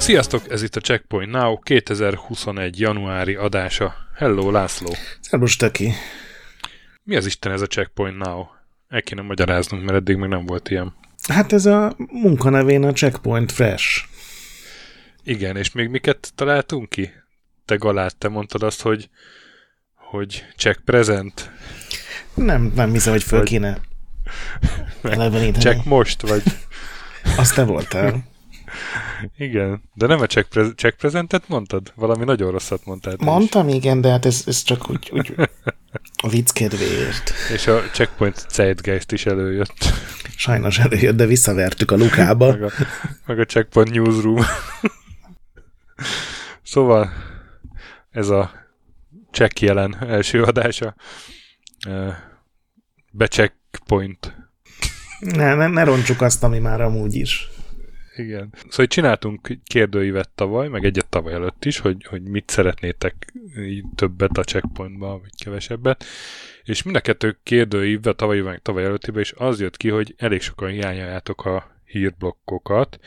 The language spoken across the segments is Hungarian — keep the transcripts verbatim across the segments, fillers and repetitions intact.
Sziasztok, ez itt a Checkpoint Now kétezer-huszonegy. januári adása. Hello, László. Szervusz, Teki. Mi az Isten ez a Checkpoint Now? El kéne magyaráznunk, mert eddig még nem volt ilyen. Hát ez a munkanevén a Checkpoint Fresh. Igen, és még miket találtunk ki? Te Galát, te mondtad azt, hogy, hogy check present. Nem, nem hiszem, hogy föl kéne levelíteni. Check most, vagy... Azt te voltál. Igen, de nem a check, pre- check presentet mondtad? Valami nagyon rosszat mondtál. Mondtam, is. Igen, de hát ez, ez csak úgy, úgy a vicc kedvéért. És a Checkpoint zeitgeist is előjött. Sajnos előjött, de visszavertük a lukába. Meg a, meg a Checkpoint newsroom. Szóval ez a check jelen első adása. Be checkpoint. Ne, ne, ne rontsuk azt, ami már amúgy is. Igen. Szóval csináltunk kérdőívet tavaly, meg egyet tavaly előtt is, hogy, hogy mit szeretnétek többet a checkpointba, vagy kevesebbet. És mind a kettő kérdőívbe, tavalyi meg tavaly előttibe, és az jött ki, hogy elég sokan hiányoljátok a hírblokkokat,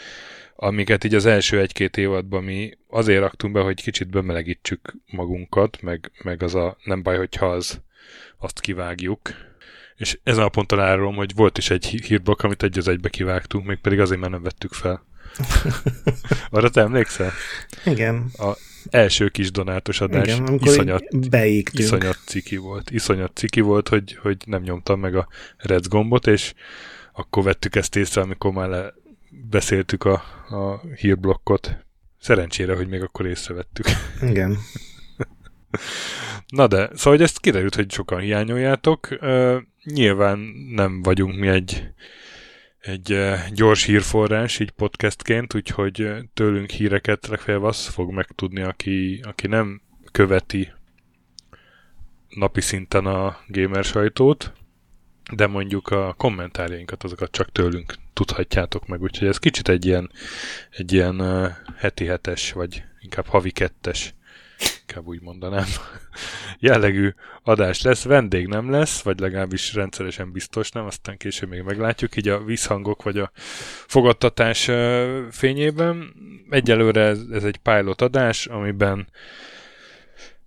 amiket így az első egy-két évadban mi azért raktunk be, hogy kicsit bemelegítsük magunkat, meg, meg az a nem baj, hogyha az, azt kivágjuk. És ezen a ponton állom, hogy volt is egy hírblokk, amit egy az egybe kivágtunk, még pedig azért már nem vettük fel. Arra te emlékszel? Igen. A első kis donátos adás. Igen, iszonyat, beégtünk. Iszonyat ciki volt. Iszonyat ciki volt, hogy, hogy nem nyomtam meg a rec gombot, és akkor vettük ezt észre, amikor már le beszéltük a, a hírblokkot. Szerencsére, hogy még akkor észrevettük. Igen. Na de, szóval ezt kiderült, hogy sokan hiányoljátok. Uh, nyilván nem vagyunk mi egy, egy uh, gyors hírforrás, így podcastként, úgyhogy tőlünk híreket legfeljebb azt fog megtudni, aki, aki nem követi napi szinten a gamer sajtót, de mondjuk a kommentárjainkat, azokat csak tőlünk tudhatjátok meg, úgyhogy ez kicsit egy ilyen, egy ilyen uh, heti hetes, vagy inkább havi kettes, inkább úgy mondanám, jellegű adás lesz, vendég nem lesz, vagy legalábbis rendszeresen biztos nem, aztán később még meglátjuk, így a visszhangok vagy a fogadtatás fényében. Egyelőre ez, ez egy pilot adás, amiben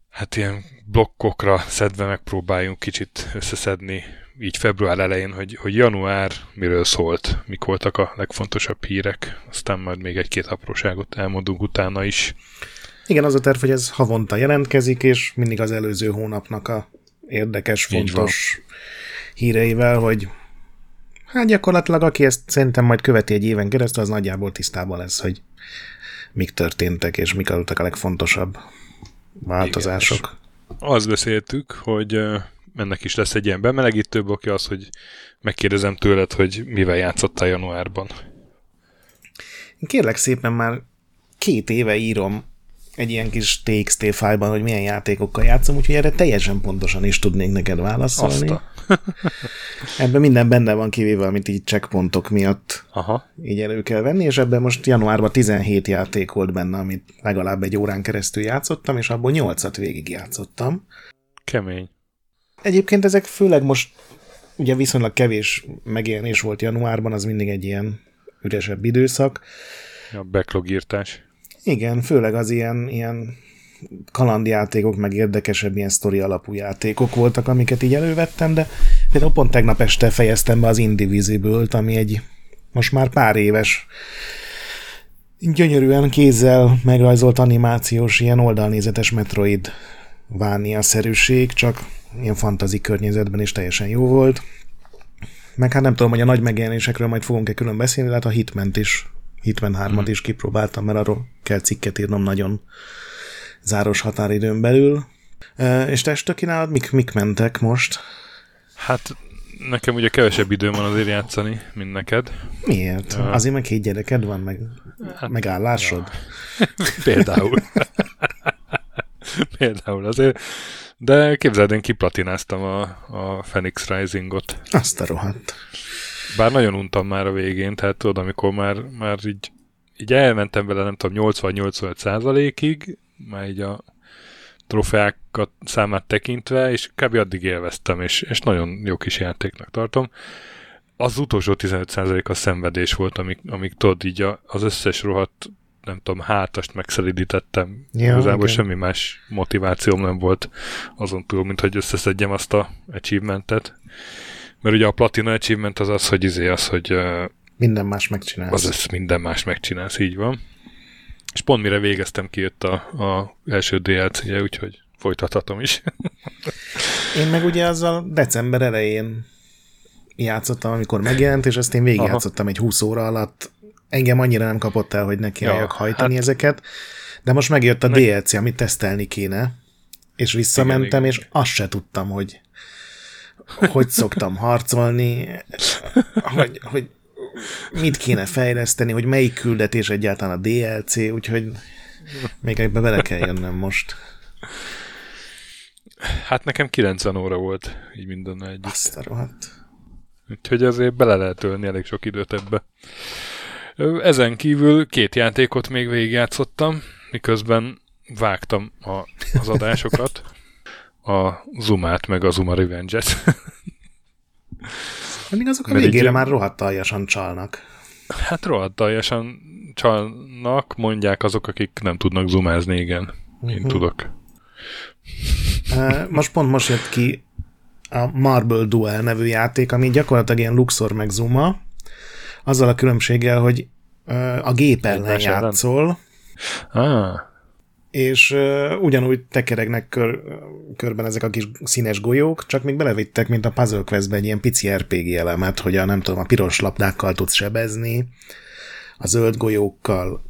hát ilyen blokkokra szedve megpróbáljunk kicsit összeszedni így február elején, hogy, hogy január miről szólt, mik voltak a legfontosabb hírek, aztán majd még egy-két apróságot elmondunk utána is. Igen, az a terv, hogy ez havonta jelentkezik, és mindig az előző hónapnak a érdekes, fontos híreivel, hogy hát gyakorlatilag aki ezt szerintem majd követi egy éven keresztül, az nagyjából tisztában lesz, hogy mik történtek, és mik voltak a legfontosabb változások. Igen, azt beszéltük, hogy ennek is lesz egy ilyen bemelegítő blokja, az, hogy megkérdezem tőled, hogy mivel játszottál januárban. Kérlek szépen, már két éve írom egy ilyen kis té iksz té fájlban, hogy milyen játékokkal játszom, úgyhogy erre teljesen pontosan is tudnék neked válaszolni. Ebben minden benne van, kivéve, amit így checkpointok miatt aha, így elő kell venni, és ebben most januárban tizenhét játék volt benne, amit legalább egy órán keresztül játszottam, és abból nyolcat végig játszottam. Kemény. Egyébként ezek főleg most, ugye viszonylag kevés megjelenés volt januárban, az mindig egy ilyen üresebb időszak. A backlog írtás. Igen, főleg az ilyen, ilyen kalandjátékok, meg érdekesebb ilyen sztori alapú játékok voltak, amiket így elővettem, de például pont tegnap este fejeztem be az Indivisible-t, ami egy most már pár éves, gyönyörűen kézzel megrajzolt animációs, ilyen oldalnézetes Metroidvania-szerűség, csak ilyen fantasy környezetben is teljesen jó volt. Meg hát nem tudom, hogy a nagy megjelenésekről majd fogunk-e külön beszélni, de hát a Hitment is Hitman hármat hmm. is kipróbáltam, mert arról kell cikket írnom nagyon záros határidőn belül. E, és te estökinálod, mik, mik mentek most? Hát nekem ugye kevesebb időm van azért játszani, mint neked. Miért? Ja. Azért meg két gyereked van, meg, hát, megállásod? Ja. Például. Például azért. De képzeld, én kiplatináztam a, a Phoenix Risingot. Azt a rohadt. Bár nagyon untam már a végén, tehát tudod, amikor már, már így, így elmentem vele, nem tudom, nyolcvan-nyolcvanöt százalékig, már így a trófeákat számát tekintve, és kb. Addig élveztem, és, és nagyon jó kis játéknak tartom. Az utolsó tizenöt százalék a szenvedés volt, amik, amik tudod, így a, az összes rohadt nem tudom, hátast megszeridítettem. Ja, igazából igen. Semmi más motivációm nem volt azon túl, mint hogy összeszedjem azt a achievementet. Mert ugye a platina achievement az az, hogy izé az, hogy uh, minden más megcsinálsz. Az az, minden más megcsinálsz, így van. És pont mire végeztem, kijött a, a első dé el cé-je, úgyhogy folytathatom is. Én meg ugye azzal december elején játszottam, amikor megjelent, és azt én végigjátszottam egy húsz óra alatt. Engem annyira nem kapott el, hogy neki álljak ja, hajtani hát, ezeket, de most megjött a ne... dé el cé, amit tesztelni kéne, és visszamentem, igen, és igen. Azt se tudtam, hogy hogy szoktam harcolni, hogy, hogy mit kéne fejleszteni, hogy melyik küldetés egyáltalán a dé el cé, úgyhogy még ebbe bele kell jönnöm most. Hát nekem kilencven óra volt, így mindennel együtt. Azt a rohadt. Úgyhogy azért bele lehet ölni elég sok időt ebbe. Ezen kívül két játékot még végigjátszottam, miközben vágtam a, az adásokat. A Zumát meg a Zuma Revenge-et. Még azok a mert végére így, már rohadt aljasan csalnak. Hát rohadt aljasan csalnak, mondják azok, akik nem tudnak zumázni, igen. Én uh-huh. tudok. Most pont most jött ki a Marble Duel nevű játék, ami gyakorlatilag ilyen Luxor meg Zuma, azzal a különbséggel, hogy a gép ellen játszol, ah. és ugyanúgy tekeregnek kör, körben ezek a kis színes golyók, csak még belevittek, mint a Puzzle Quest-ben egy ilyen pici er pé gé elemet, hogy a, nem tudom, a piros labdákkal tudsz sebezni, a zöld golyókkal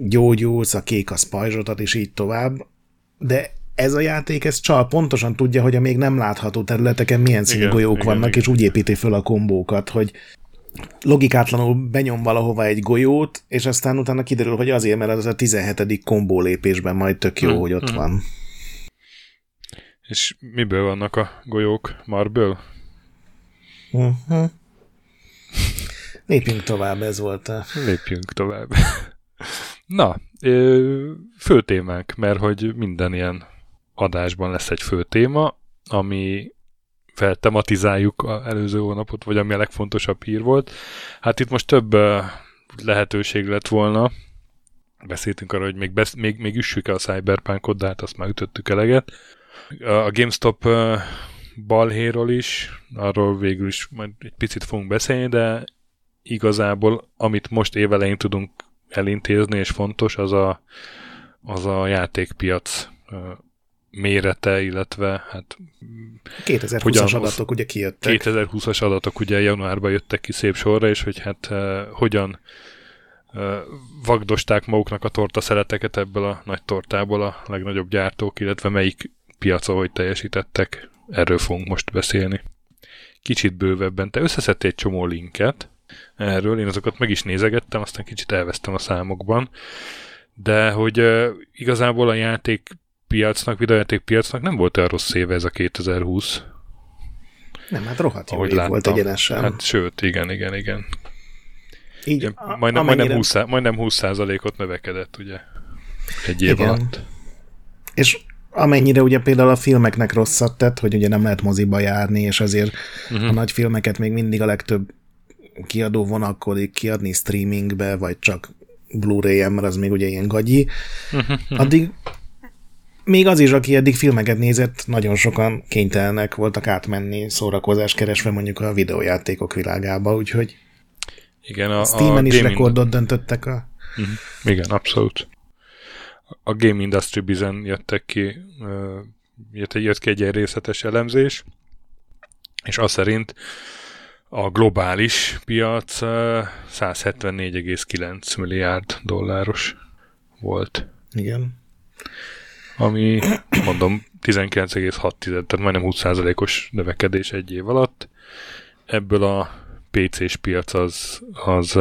gyógyulsz, a kék a spajzsotat, és így tovább, de ez a játék, ez csal, pontosan tudja, hogy a még nem látható területeken milyen színű igen, golyók igen, vannak, igen. És úgy építi föl a kombókat, hogy logikátlanul benyom valahova egy golyót, és aztán utána kiderül, hogy azért, mert az a tizenhetedik kombó lépésben majd tök jó, mm, hogy ott mm. van. És miből vannak a golyók? Marble? Uh-huh. Lépjünk tovább, ez volt a... Lépjünk tovább. Na, fő témánk, mert hogy minden ilyen adásban lesz egy fő téma, ami... feltematizáljuk az előző hónapot, vagy ami a legfontosabb hír volt. Hát itt most több lehetőség lett volna. Beszéltünk arra, hogy még, besz- még, még üssük el a Cyberpunkot, de hát azt már ütöttük eleget. A GameStop balhéról is, arról végül is majd egy picit fogunk beszélni, de igazából amit most évelején tudunk elintézni, és fontos, az a, az a játékpiac mérete, illetve hát... kétezerhúszas hogyan, adatok ugye kijöttek. kétezerhúszas adatok ugye januárban jöttek ki szép sorra, és hogy hát uh, hogyan uh, vagdosták maguknak a tortaszeleteket ebből a nagy tortából a legnagyobb gyártók, illetve melyik piaca, hogy teljesítettek, erről fogunk most beszélni. Kicsit bővebben. Te összeszedtél egy csomó linket erről, én azokat meg is nézegettem, aztán kicsit elvesztem a számokban, de hogy uh, igazából a játék piacnak, videójáték piacnak nem volt olyan rossz éve ez a kétezerhúsz. Nem, hát rohadt jó év láttam. Volt egyenesen. Hát sőt, igen, igen, igen. Így, igen a, majdnem, majdnem, húsz, majdnem húsz százalékot növekedett, ugye? Egy év igen. alatt. És amennyire ugye például a filmeknek rosszat tett, hogy ugye nem lehet moziba járni, és azért uh-huh. a nagy filmeket még mindig a legtöbb kiadó vonakodik kiadni streamingbe, vagy csak Blu-ray-en, mert az még ugye ilyen gagyi. Uh-huh. Addig még az is, aki eddig filmeket nézett, nagyon sokan kénytelenek voltak átmenni szórakozás keresve mondjuk a videójátékok világába, úgyhogy igen, a, a Steamen a is rekordot ind- döntöttek a... Uh-huh. Igen, abszolút. A Game Industry Bizen jöttek ki, jött, jött ki egy részletes elemzés, és az szerint a globális piac száz hetvennégy egész kilenc milliárd dolláros volt. Igen. Ami, mondom, tizenkilenc egész hat, tehát majdnem húsz százalékos növekedés egy év alatt. Ebből a pé cés piac az, az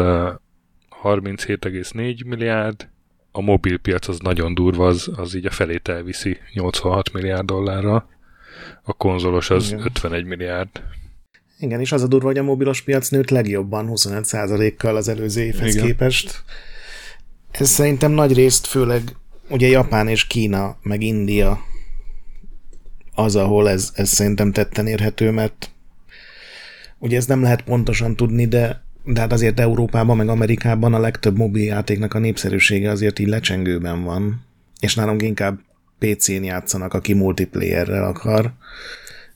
harminchét egész négy milliárd, a mobil piac az nagyon durva, az, az így a felét elviszi nyolcvanhat milliárd dollárra, a konzolos az igen. ötvenegy milliárd. Igen, és az a durva, hogy a mobilos piac nőtt legjobban huszonöt százalékkal az előző évhez igen. képest. Ez szerintem nagy részt főleg ugye Japán és Kína, meg India az, ahol ez, ez szerintem tetten érhető, mert ugye ez nem lehet pontosan tudni, de de hát azért Európában, meg Amerikában a legtöbb mobiljátéknak a népszerűsége azért így lecsengőben van, és nálunk inkább pé cén játszanak, aki multiplayerrel akar,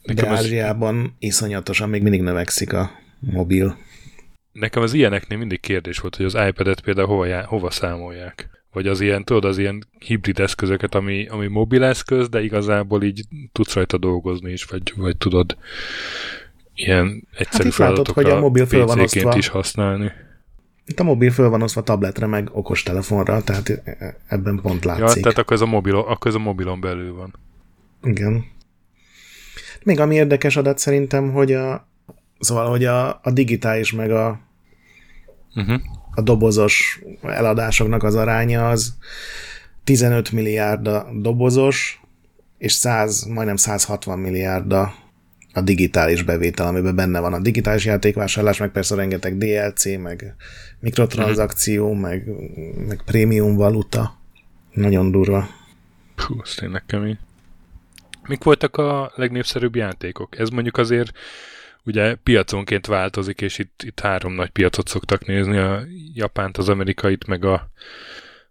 nekem de az... Ázsiában iszonyatosan még mindig növekszik a mobil. Nekem az ilyeneknél mindig kérdés volt, hogy az iPad-et például hova, já- hova számolják. Vagy az ilyen, tudod, az ilyen hibrid eszközöket, ami, ami mobil eszköz, de igazából így tudsz rajta dolgozni is, vagy, vagy tudod ilyen egyszerű hát feladatokra látod, hogy a mobil föl van osztva. Is használni. Itt a mobil föl van osztva tabletre, meg okostelefonra, tehát ebben pont látszik. Ja, tehát akkor ez a, mobil, akkor ez a mobilon belül van. Igen. Még ami érdekes adat szerintem, hogy a szóval, hogy a, a digitális meg a uh-huh. a dobozos eladásoknak az aránya az tizenöt milliárd a dobozos, és száz, majdnem száz hatvan milliárd a digitális bevétel, amiben benne van a digitális játékvásárlás, meg persze rengeteg dé el cé, meg mikrotranszakció, uh-huh. meg, meg prémium valuta. Nagyon durva. Hú, ez tényleg kemény. Mik voltak a legnépszerűbb játékok? Ez mondjuk azért ugye piaconként változik, és itt, itt három nagy piacot szoktak nézni, a Japánt, az amerikait, meg a,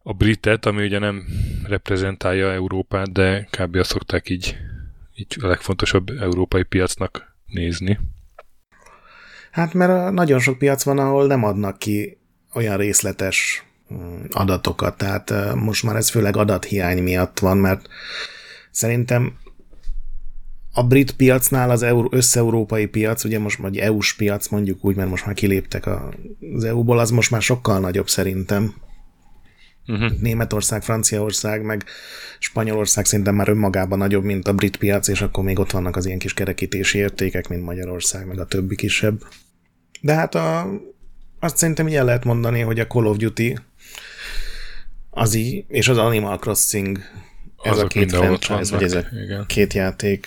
a britet, ami ugye nem reprezentálja Európát, de kb. Azt szokták így, így a legfontosabb európai piacnak nézni. Hát mert nagyon sok piac van, ahol nem adnak ki olyan részletes adatokat, tehát most már ez főleg adathiány miatt van, mert szerintem a brit piacnál az össze-európai piac, ugye most vagy é u-s piac mondjuk úgy, mert most már kiléptek az é u-ból, az most már sokkal nagyobb szerintem. Uh-huh. Németország, Franciaország, meg Spanyolország szerintem már önmagában nagyobb, mint a brit piac, és akkor még ott vannak az ilyen kis kerekítési értékek, mint Magyarország, meg a többi kisebb. De hát a, azt szerintem így el lehet mondani, hogy a Call of Duty az í, és az Animal Crossing ez azok a két franchise, vagy ez a igen. két játék,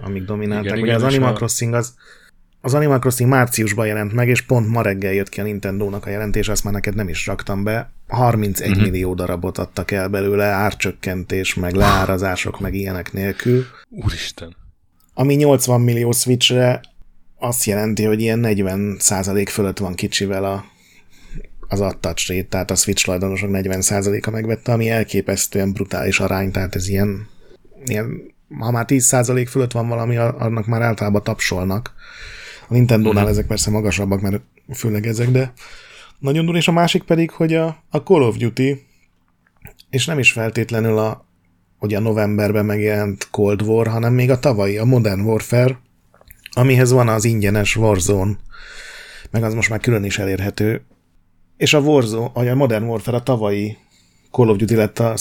amik dominálták. Igen, ugye igen, az Animal a... Crossing az, az Animal Crossing márciusban jelent meg, és pont ma reggel jött ki a Nintendónak a jelentés, azt már neked nem is raktam be. harmincegy uh-huh. millió darabot adtak el belőle, árcsökkentés, meg leárazások, meg ilyenek nélkül. Úristen! Ami nyolcvan millió Switchre azt jelenti, hogy ilyen negyven százalék fölött van kicsivel a az attach-rate, tehát a Switch tulajdonosok negyven százaléka megvette, ami elképesztően brutális arány, tehát ez ilyen, ilyen ha már tíz százalék fölött van valami, annak már általában tapsolnak. A Nintendónál ezek persze magasabbak, mert főleg ezek, de nagyon durva, és a másik pedig, hogy a, a Call of Duty, és nem is feltétlenül a, ugye a novemberben megjelent Cold War, hanem még a tavalyi, a Modern Warfare, amihez van az ingyenes Warzone, meg az most már külön is elérhető, és a Warzone, a Modern Warfare a tavalyi Call of Duty lett a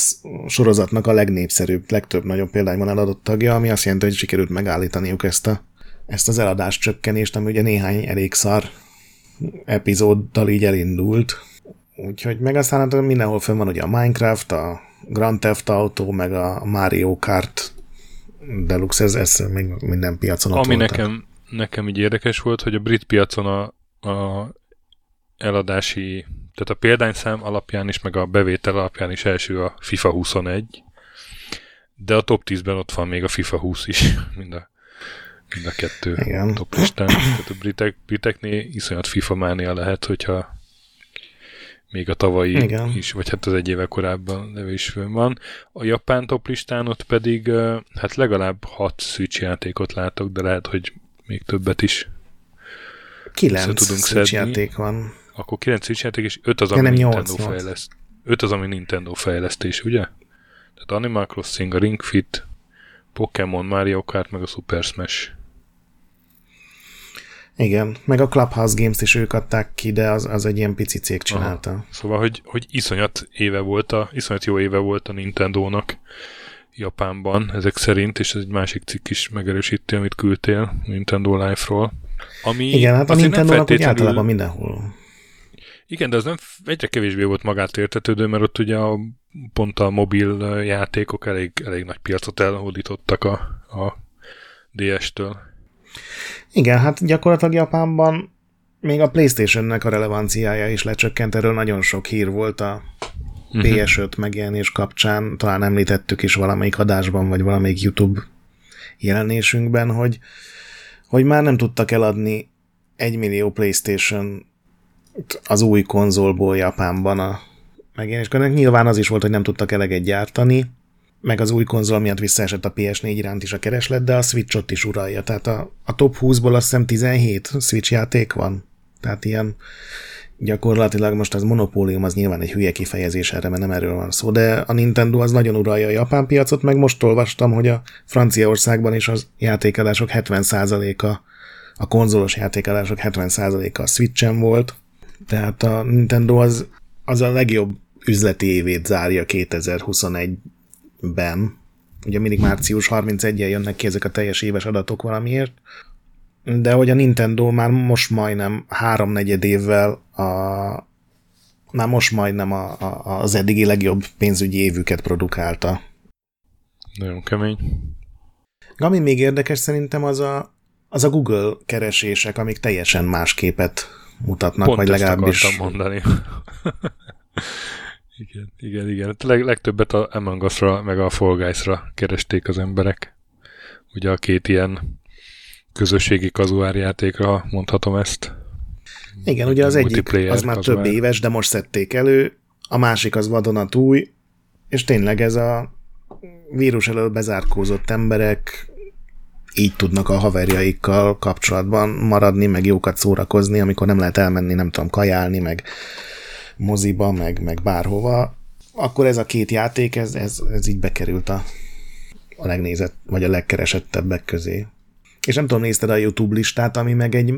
sorozatnak a legnépszerűbb, legtöbb nagyobb példányban eladott tagja, ami azt jelenti, hogy sikerült megállítaniuk ezt, a, ezt az eladás csökkenést, ami ugye néhány elég szar epizóddal így elindult. Úgyhogy meg aztán hát mindenhol fönn van ugye a Minecraft, a Grand Theft Auto, meg a Mario Kart Deluxe, ez, ez még minden piacon ott ami voltak. Nekem, nekem így érdekes volt, hogy a brit piacon a, a eladási, tehát a példányszám alapján is, meg a bevétel alapján is első a FIFA huszonegy, de a top tízben ott van még a FIFA húsz is, mind a, mind a kettő igen. top listán. Tehát a britek, briteknél iszonyat FIFA mánia lehet, hogyha még a tavalyi igen. is, vagy hát az egy éve korábban neve is fönn van. A japán top listán ott pedig hát legalább hat Switch játékot látok, de lehet, hogy még többet is. Kilenc Switch játék van. Akkor kilenc Switch játék, és öt az, ami Nintendo fejleszt. öt az, ami Nintendo fejlesztés, ugye? Tehát Animal Crossing, a Ring Fit, Pokémon, Mario Kart, meg a Super Smash. Igen, meg a Clubhouse Games is ők adták ki, de az, az egy ilyen pici cég csinálta. Aha. Szóval, hogy, hogy iszonyat éve volt a, iszonyat jó éve volt a Nintendónak Japánban, ezek szerint, és ez egy másik cikk is megerősíti, amit küldtél Nintendo Life-ról. Ami igen, hát a Nintendo-nak úgy általában mindenhol. Igen, de az nem egyre kevésbé volt magát értetődő, mert ott ugye a, pont a mobil játékok elég, elég nagy piacot elhódítottak a, a dé es-től. Igen, hát gyakorlatilag Japánban még a PlayStation-nek a relevanciája is lecsökkent, erről nagyon sok hír volt a pé es öt megjelenés kapcsán, talán említettük is valamelyik adásban, vagy valamelyik YouTube jelenésünkben, hogy hogy már nem tudtak eladni egy millió PlayStation az új konzolból Japánban a megjelenéskor. Nyilván az is volt, hogy nem tudtak eleget gyártani, meg az új konzol miatt visszaesett a pé es négy iránt is a kereslet, de a Switch-ot is uralja. Tehát a, a top húszból azt hiszem tizenhét Switch játék van. Tehát ilyen gyakorlatilag most az monopólium az nyilván egy hülye kifejezés erre, mert nem erről van szó, de a Nintendo az nagyon uralja a japán piacot, meg most olvastam, hogy a Franciaországban is az játékadások hetven százaléka, a konzolos játékadások hetven százaléka a Switchen volt, tehát a Nintendo az, az a legjobb üzleti évét zárja kétezer-huszonegyben. Ugye mindig március harmincegyedikén jönnek ki ezek a teljes éves adatok valamiért, de hogy a Nintendo már most majdnem háromnegyed évvel a, már most majdnem a, a, az eddigi legjobb pénzügyi évüket produkálta. Nagyon kemény. Ami még érdekes szerintem az a, az a Google keresések, amik teljesen más képet mutatnak, pont vagy legalábbis... Pont mondani. igen, igen, igen. Leg, legtöbbet a Among Us-ra, meg a Fall Guys-ra keresték az emberek. Ugye a két ilyen közösségi kazuár játékra mondhatom ezt. Igen, ugye az egyik az már kazuár. Több éves, de most szedték elő, a másik az vadonatúj, és tényleg ez a vírus elől bezárkózott emberek így tudnak a haverjaikkal kapcsolatban maradni, meg jókat szórakozni, amikor nem lehet elmenni, nem tudom, kajálni, meg moziba, meg, meg bárhova. Akkor ez a két játék, ez, ez, ez így bekerült a, a legnézett, vagy a legkeresettebbek közé. És nem tudom, nézted a YouTube listát, ami meg egy,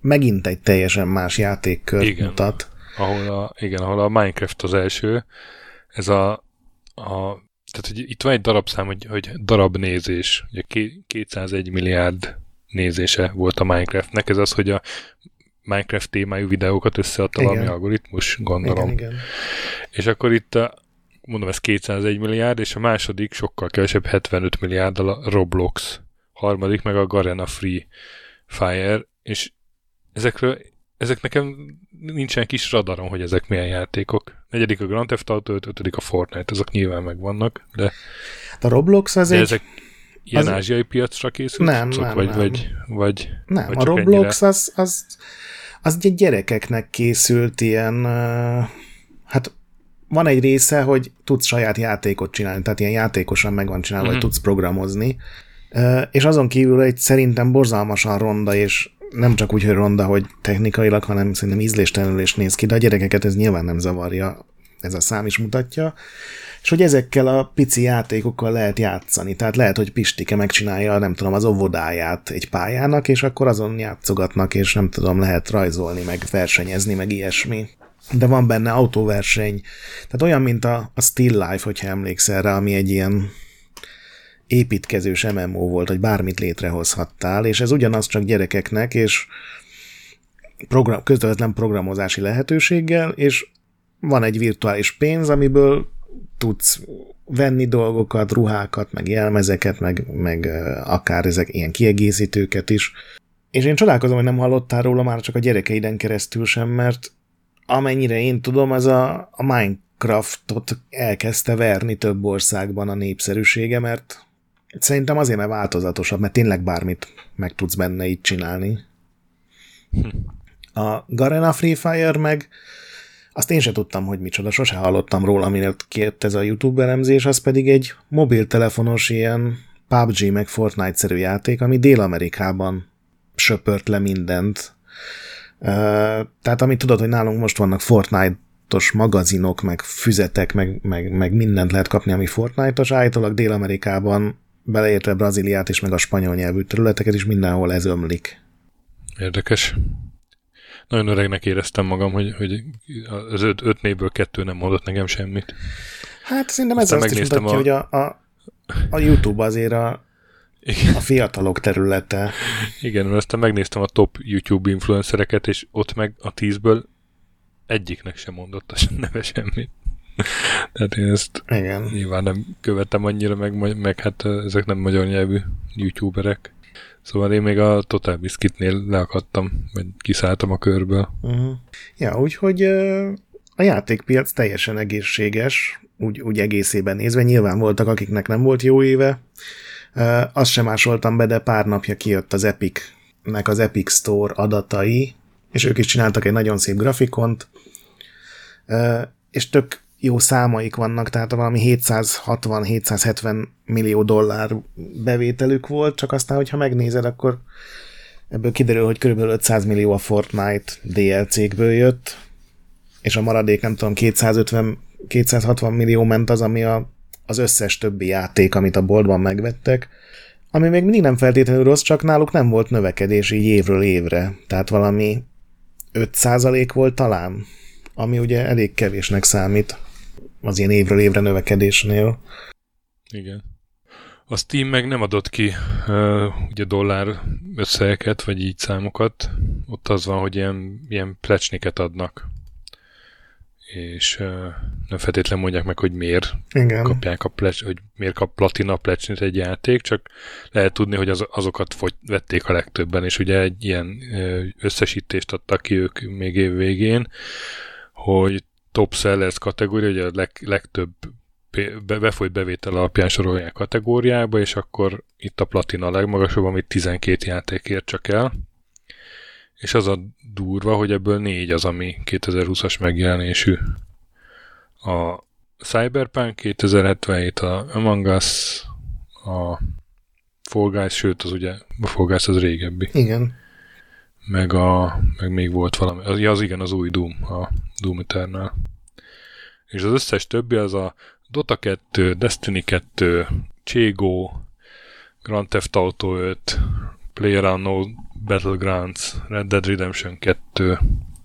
megint egy teljesen más játékkört mutat. Ahol a, igen, ahol a Minecraft az első. Ez a, a tehát hogy itt van egy darabszám, hogy, hogy darab nézés. Ugye kétszázegy milliárd nézése volt a Minecraftnek. Ez az, hogy a Minecraft témájú videókat összeadta valami algoritmus, gondolom. Igen, igen. És akkor itt a, mondom, ez kétszázegy milliárd, és a második sokkal kevesebb hetvenöt milliárddal a Roblox, harmadik meg a Garena Free Fire, és ezekről, ezek nekem nincsen kis radarom, hogy ezek milyen játékok. Negyedik a Grand Theft Auto, ötödik a Fortnite, azok nyilván megvannak, de... A Roblox az egy... ezek ilyen az... ázsiai piacra készült? Nem, szok, nem, vagy, nem. Vagy, vagy, nem, vagy a Roblox az, az, az gyerekeknek készült ilyen... Uh, hát van egy része, hogy tudsz saját játékot csinálni, tehát ilyen játékosan meg van csinálva, mm-hmm. vagy tudsz programozni. És azon kívül egy szerintem borzalmasan ronda, és nem csak úgy, hogy ronda, hogy technikailag, hanem szerintem ízléstelenül is néz ki, de a gyerekeket ez nyilván nem zavarja, ez a szám is mutatja, és hogy ezekkel a pici játékokkal lehet játszani, tehát lehet, hogy Pistike megcsinálja, nem tudom, az óvodáját egy pályának, és akkor azon játszogatnak, és nem tudom, lehet rajzolni, meg versenyezni, meg ilyesmi. De van benne autóverseny, tehát olyan, mint a, a Still Life, hogyha emlékszel rá, ami egy ilyen építkezős em em o volt, hogy bármit létrehozhattál, és ez ugyanaz csak gyerekeknek, és program, közvetlen programozási lehetőséggel, és van egy virtuális pénz, amiből tudsz venni dolgokat, ruhákat, meg jelmezeket, meg, meg akár ezek ilyen kiegészítőket is. És én csodálkozom, hogy nem hallottál róla már csak a gyerekeiden keresztül sem, mert amennyire én tudom, az a, a Minecraftot elkezdte verni több országban a népszerűsége, mert szerintem azért, mert változatosabb, mert tényleg bármit meg tudsz benne így csinálni. A Garena Free Fire meg azt én se tudtam, hogy micsoda, sose hallottam róla, amire kért ez a YouTube elemzés, az pedig egy mobiltelefonos ilyen pé u bé gé meg Fortnite-szerű játék, ami Dél-Amerikában söpört le mindent. Tehát amit tudod, hogy nálunk most vannak Fortnite-os magazinok, meg füzetek, meg, meg, meg mindent lehet kapni, ami Fortnite-os, állítólag Dél-Amerikában beleértve Brazíliát és meg a spanyol nyelvű területeket is mindenhol ez ömlik. Érdekes. Nagyon öregnek éreztem magam, hogy, hogy az öt, öt névből kettő nem mondott nekem semmit. Hát szerintem ez azt is mutatja, a... hogy a, a, a YouTube azért a, a fiatalok területe. Igen, mert aztán megnéztem a top YouTube influencereket, és ott meg a tízből egyiknek sem mondott a neve semmit. Tehát én ezt igen. Nyilván nem követem annyira, meg, meg hát ezek nem magyar nyelvű youtuberek. Szóval én még a Total Biscuitnél leakadtam, vagy kiszálltam a körből. Uh-huh. Ja, úgyhogy a játékpiac teljesen egészséges, úgy, úgy egészében nézve. Nyilván voltak, akiknek nem volt jó éve. Azt sem másoltam be, de pár napja kijött az Epicnek az Epic Store adatai, és ők is csináltak egy nagyon szép grafikont, és tök jó számaik vannak, tehát valami hétszázhatvan-hétszázhetven millió dollár bevételük volt, csak aztán, hogyha megnézed, akkor ebből kiderül, hogy körülbelül ötszáz millió a Fortnite dé el cé-kből jött, és a maradék, nem tudom, kétszázötven-kétszázhatvan millió ment az, ami a, az összes többi játék, amit a boltban megvettek, ami még mindig nem feltétlenül rossz, csak náluk nem volt növekedés így évről évre, tehát valami öt százalék volt talán, ami ugye elég kevésnek számít az ilyen évről évre növekedésnél. Igen. A Steam meg nem adott ki uh, ugye dollár összegeket, vagy így számokat. Ott az van, hogy ilyen, ilyen plecsniket adnak. És uh, nem feltétlenül mondják meg, hogy miért Igen. kapják a plecs, hogy miért kap platina plecsnit egy játék, csak lehet tudni, hogy az, azokat fogy, vették a legtöbben, és ugye egy ilyen uh, összesítést adtak ki ők még év végén, hogy top sellers kategória, ugye a leg, legtöbb befolyt bevétel alapján sorolják kategóriába, és akkor itt a platina a legmagasabb, amit tizenkét játékért csak el. És az a durva, hogy ebből négy az, ami kétezerhúszas megjelenésű. A Cyberpunk kétezerhetvenhét, a Among Us, a Fall Guys, sőt, az ugye, a Fall Guys az régebbi. Igen. Meg, a, meg még volt valami, az, az igen, az új Doom, a Doom Eternal. És az összes többi az a Dota kettő, Destiny kettő, Cségó, Grand Theft Auto öt, PlayerUnknown's Battlegrounds, Red Dead Redemption kettő,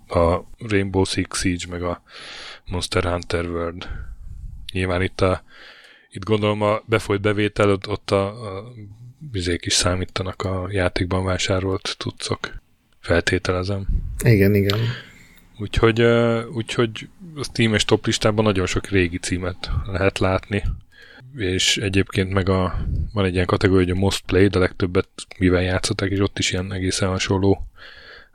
a Rainbow Six Siege, meg a Monster Hunter World. Nyilván itt, a, itt gondolom a befolyt bevétel, ott a, a bizék is számítanak a játékban vásárolt cuccok. Feltételezem. Igen, igen. Úgyhogy, úgyhogy a Steam és top listában nagyon sok régi címet lehet látni, és egyébként meg a, van egy ilyen kategória, hogy a Most Played, a legtöbbet mivel játszottak, és ott is ilyen egészen hasonló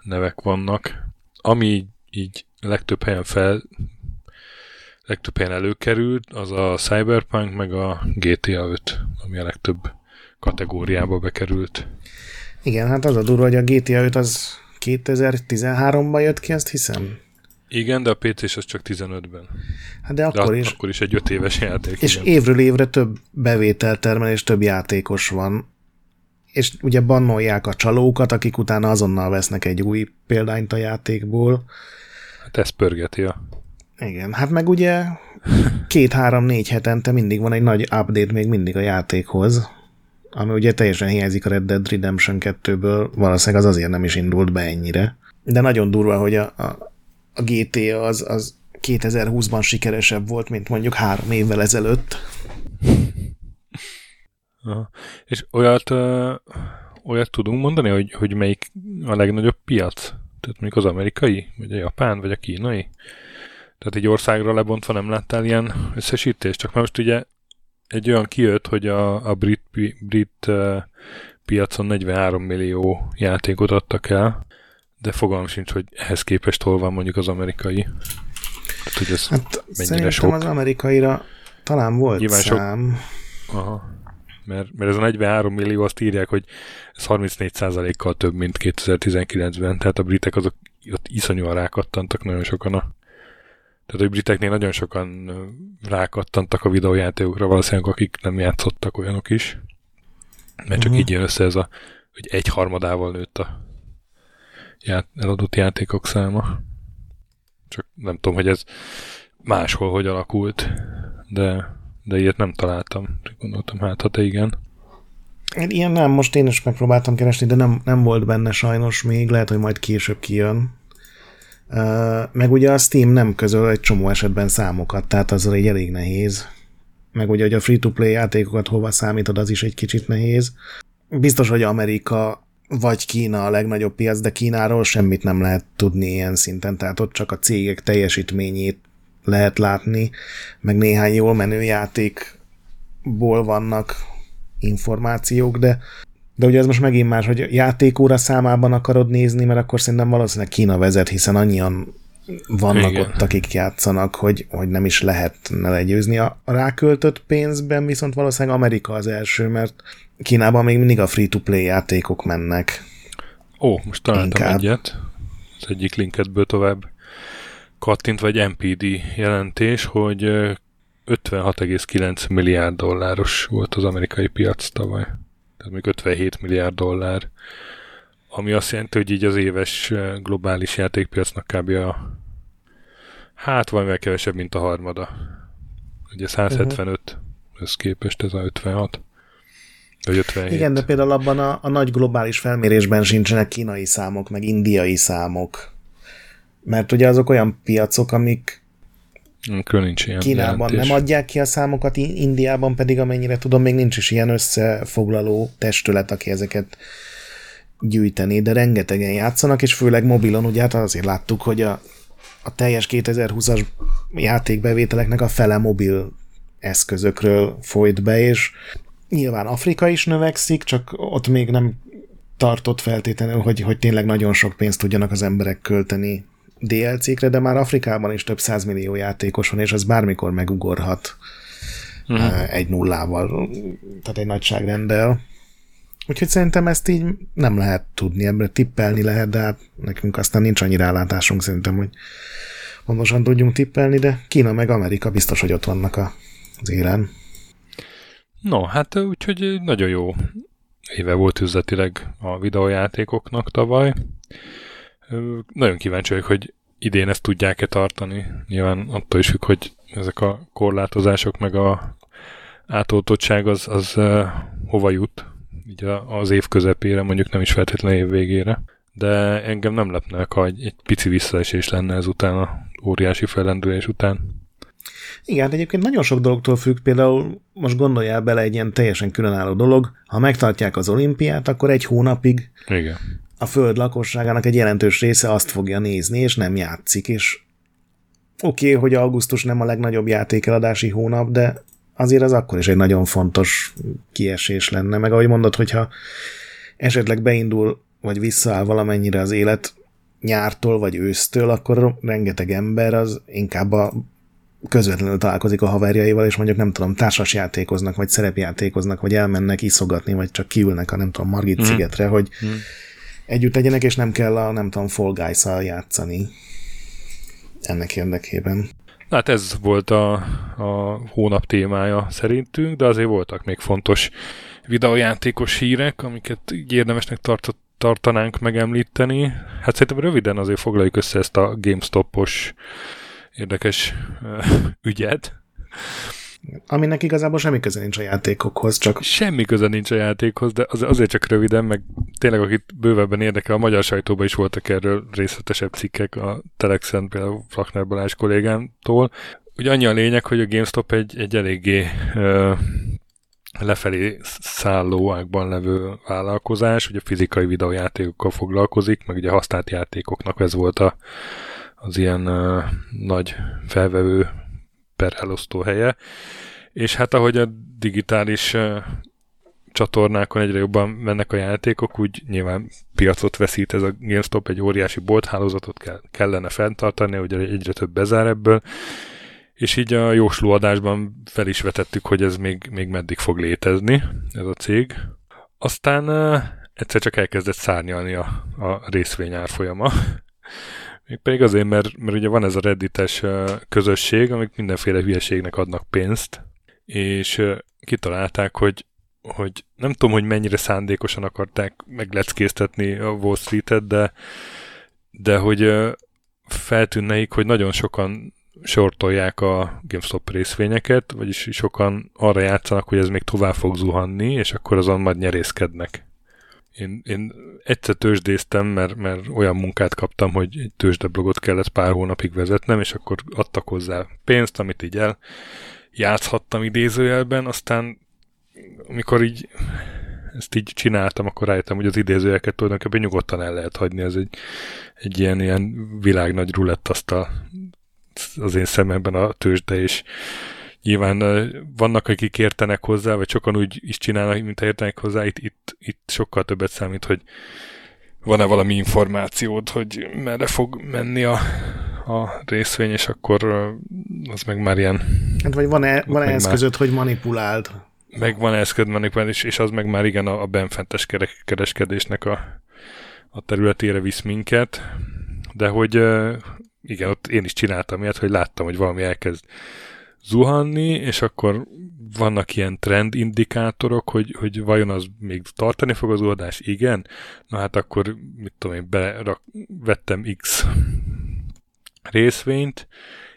nevek vannak. Ami így legtöbb helyen fel, legtöbb helyen előkerült, az a Cyberpunk, meg a gé té á öt, ami a legtöbb kategóriába bekerült. Igen, hát az a durva, hogy a gé té á öt az kétezertizenháromban jött ki, azt hiszem. Igen, de a pé cés az csak tizenötben. Hát de akkor, de is, akkor is egy öt éves játék. És igen. Évről évre több bevétel termel, és több játékos van. És ugye bannolják a csalókat, akik utána azonnal vesznek egy új példányt a játékból. Hát ez pörgeti a... Igen, hát meg ugye két-három-négy hetente mindig van egy nagy update még mindig a játékhoz, ami ugye teljesen hiányzik a Red Dead Redemption kettőből, valószínűleg az azért nem is indult be ennyire. De nagyon durva, hogy a, a, a gé té á az, az kétezerhúszban sikeresebb volt, mint mondjuk három évvel ezelőtt. Aha. És olyat, ö, olyat tudunk mondani, hogy, hogy melyik a legnagyobb piac? Tehát mondjuk az amerikai, vagy a japán, vagy a kínai? Tehát egy országra lebontva nem láttál ilyen összesítést? Csak most ugye egy olyan kijött, hogy a, a brit, brit uh, piacon negyvenhárom millió játékot adtak el, de fogalmam sincs, hogy ehhez képest hol van mondjuk az amerikai. Hát, hogy ez hát mennyire sok. Az amerikaira talán volt nyilván szám. Sok... Aha. Mert, mert ez a negyvenhárom millió, azt írják, hogy ez harmincnégy százalékkal több, mint kétezertizenkilencben. Tehát a britek azok ott iszonyúan rákattantak nagyon sokan a Tehát, hogy briteknél nagyon sokan rákattantak a videójátékokra, valószínűleg akik nem játszottak, olyanok is. Mert csak uh-huh. így jön össze ez a, hogy egy harmadával nőtt a ját, eladott játékok száma. Csak nem tudom, hogy ez máshol hogy alakult, de, de ilyet nem találtam. Gondoltam, hát ha te igen. Ilyen nem, most én is megpróbáltam keresni, de nem, nem volt benne sajnos még, lehet, hogy majd később kijön. Uh, meg ugye a Steam nem közöl egy csomó esetben számokat, tehát azzal így elég nehéz. Meg ugye, hogy a free-to-play játékokat hova számítod, az is egy kicsit nehéz. Biztos, hogy Amerika vagy Kína a legnagyobb piac, de Kínáról semmit nem lehet tudni ilyen szinten, tehát ott csak a cégek teljesítményét lehet látni, meg néhány jól menő játékból vannak információk, de De ugye ez most megint más, hogy játékóra számában akarod nézni, mert akkor szerintem valószínűleg Kína vezet, hiszen annyian vannak Igen. ott, akik játszanak, hogy, hogy nem is lehetne legyőzni. A ráköltött pénzben viszont valószínűleg Amerika az első, mert Kínában még mindig a free-to-play játékok mennek. Ó, most találtam Inkább. egyet. az egyik linketből tovább kattintva egy em pé dé jelentés, hogy ötvenhat egész kilenc milliárd dolláros volt az amerikai piac tavaly. Tehát még ötvenhét milliárd dollár. Ami azt jelenti, hogy így az éves globális játékpiacnak kb. A hát valamivel kevesebb, mint a harmada. Ugye száz hetvenöt uh-huh. Ezt képest ez a ötvenhat. Vagy ötvenhét. Igen, de például abban a, a nagy globális felmérésben sincsenek kínai számok, meg indiai számok. Mert ugye azok olyan piacok, amik Kínában jelentés. Nem adják ki a számokat, Indiában pedig, amennyire tudom, még nincs is ilyen összefoglaló testület, aki ezeket gyűjteni, de rengetegen játszanak, és főleg mobilon, ugye hát azért láttuk, hogy a, a teljes kétezer-húszas játékbevételeknek a fele mobil eszközökről folyt be, és nyilván Afrika is növekszik, csak ott még nem tartott feltétlenül, hogy, hogy tényleg nagyon sok pénzt tudjanak az emberek költeni dé el cé-kre, de már Afrikában is több százmillió játékos van, és ez bármikor megugorhat uh-huh. egy nullával, tehát egy nagyságrenddel. Úgyhogy szerintem ezt így nem lehet tudni, ebből tippelni lehet, de hát nekünk aztán nincs annyi rálátásunk szerintem, hogy pontosan tudjunk tippelni, de Kína meg Amerika biztos, hogy ott vannak az élen. No, hát úgyhogy nagyon jó éve volt üzletileg a videójátékoknak tavaly. Nagyon kíváncsi vagyok, hogy idén ezt tudják-e tartani. Nyilván attól is függ, hogy ezek a korlátozások meg a átoltottság az, az hova jut. Így az év közepére, mondjuk nem is feltétlenül év végére. De engem nem lepne, ha egy, egy pici visszaesés lenne ezután, a óriási fellendülés után. Igen, egyébként nagyon sok dologtól függ, például most gondoljál bele egy ilyen teljesen különálló dolog, ha megtartják az olimpiát, akkor egy hónapig igen. a föld lakosságának egy jelentős része azt fogja nézni, és nem játszik, és oké, okay, hogy augusztus nem a legnagyobb játékeladási hónap, de azért az akkor is egy nagyon fontos kiesés lenne, meg ahogy mondod, hogyha esetleg beindul, vagy visszaáll valamennyire az élet nyártól, vagy ősztől, akkor rengeteg ember az inkább a közvetlenül találkozik a haverjaival, és mondjuk nem tudom, társasjátékoznak, vagy szerepjátékoznak, vagy elmennek iszogatni, vagy csak kiülnek a nem tudom, Margit mm. szigetre, hogy mm. együtt legyenek, és nem kell a nem tudom, Fall Guys-szal játszani ennek érdekében. Hát ez volt a, a hónap témája szerintünk, de azért voltak még fontos videójátékos hírek, amiket így érdemesnek tartott, tartanánk megemlíteni. Hát szerintem röviden azért foglaljuk össze ezt a GameStop-os érdekes uh, ügyet. Aminek igazából semmi köze nincs a játékokhoz, csak... Semmi köze nincs a játékhoz, de az, azért csak röviden, meg tényleg akit bővebben érdekel, a magyar sajtóban is voltak erről részletesebb cikkek, a Telexen például Flachner Balázs kollégámtól. Ugye annyi a lényeg, hogy a GameStop egy, egy eléggé uh, lefelé szálló ágban levő vállalkozás, ugye fizikai videójátékokkal foglalkozik, meg ugye használt játékoknak ez volt a az ilyen uh, nagy felvevő per elosztó helye, és hát ahogy a digitális uh, csatornákon egyre jobban mennek a játékok, úgy nyilván piacot veszít ez a GameStop, egy óriási bolthálózatot kell, kellene fenntartani, ugye egyre több bezár ebből, és így a jósló adásban fel is vetettük, hogy ez még, még meddig fog létezni, ez a cég. Aztán uh, egyszer csak elkezdett szárnyalni a, a részvényárfolyama. Még pedig azért, mert, mert ugye van ez a Reddites közösség, amik mindenféle hülyeségnek adnak pénzt, és kitalálták, hogy, hogy nem tudom, hogy mennyire szándékosan akarták megleckéztetni a Wall Street-et, de, de hogy feltűnneik, hogy nagyon sokan sortolják a GameStop részvényeket, vagyis sokan arra játszanak, hogy ez még tovább fog zuhanni, és akkor azon majd nyerészkednek. Én, én egyszer tőzsdéztem, mert, mert olyan munkát kaptam, hogy egy tőzsdeblogot kellett pár hónapig vezetnem, és akkor adtak hozzá pénzt, amit így eljátszhattam idézőjelben, aztán amikor így ezt így csináltam, akkor rájöttem, hogy az idézőjeleket tulajdonképpen nyugodtan el lehet hagyni, ez egy, egy ilyen, ilyen világnagy rulettasztal az én szememben a tőzsde, és nyilván vannak, akik értenek hozzá, vagy sokan úgy is csinálnak, mint értenek hozzá, itt, itt, itt sokkal többet számít, hogy van-e valami információd, hogy merre fog menni a, a részvény, és akkor az meg már ilyen... Hát vagy van-e, van-e eszközöd, már, hogy manipuláld? Meg van eszköd manipuláld, és, és az meg már igen a, a benfentes kereskedésnek a, a területére visz minket, de hogy igen, ott én is csináltam ilyet, hogy láttam, hogy valami elkezd zuhanni, és akkor vannak ilyen trendindikátorok, hogy, hogy vajon az még tartani fog az zuhanás? Igen. Na hát akkor, mit tudom én, berak, vettem X részvényt,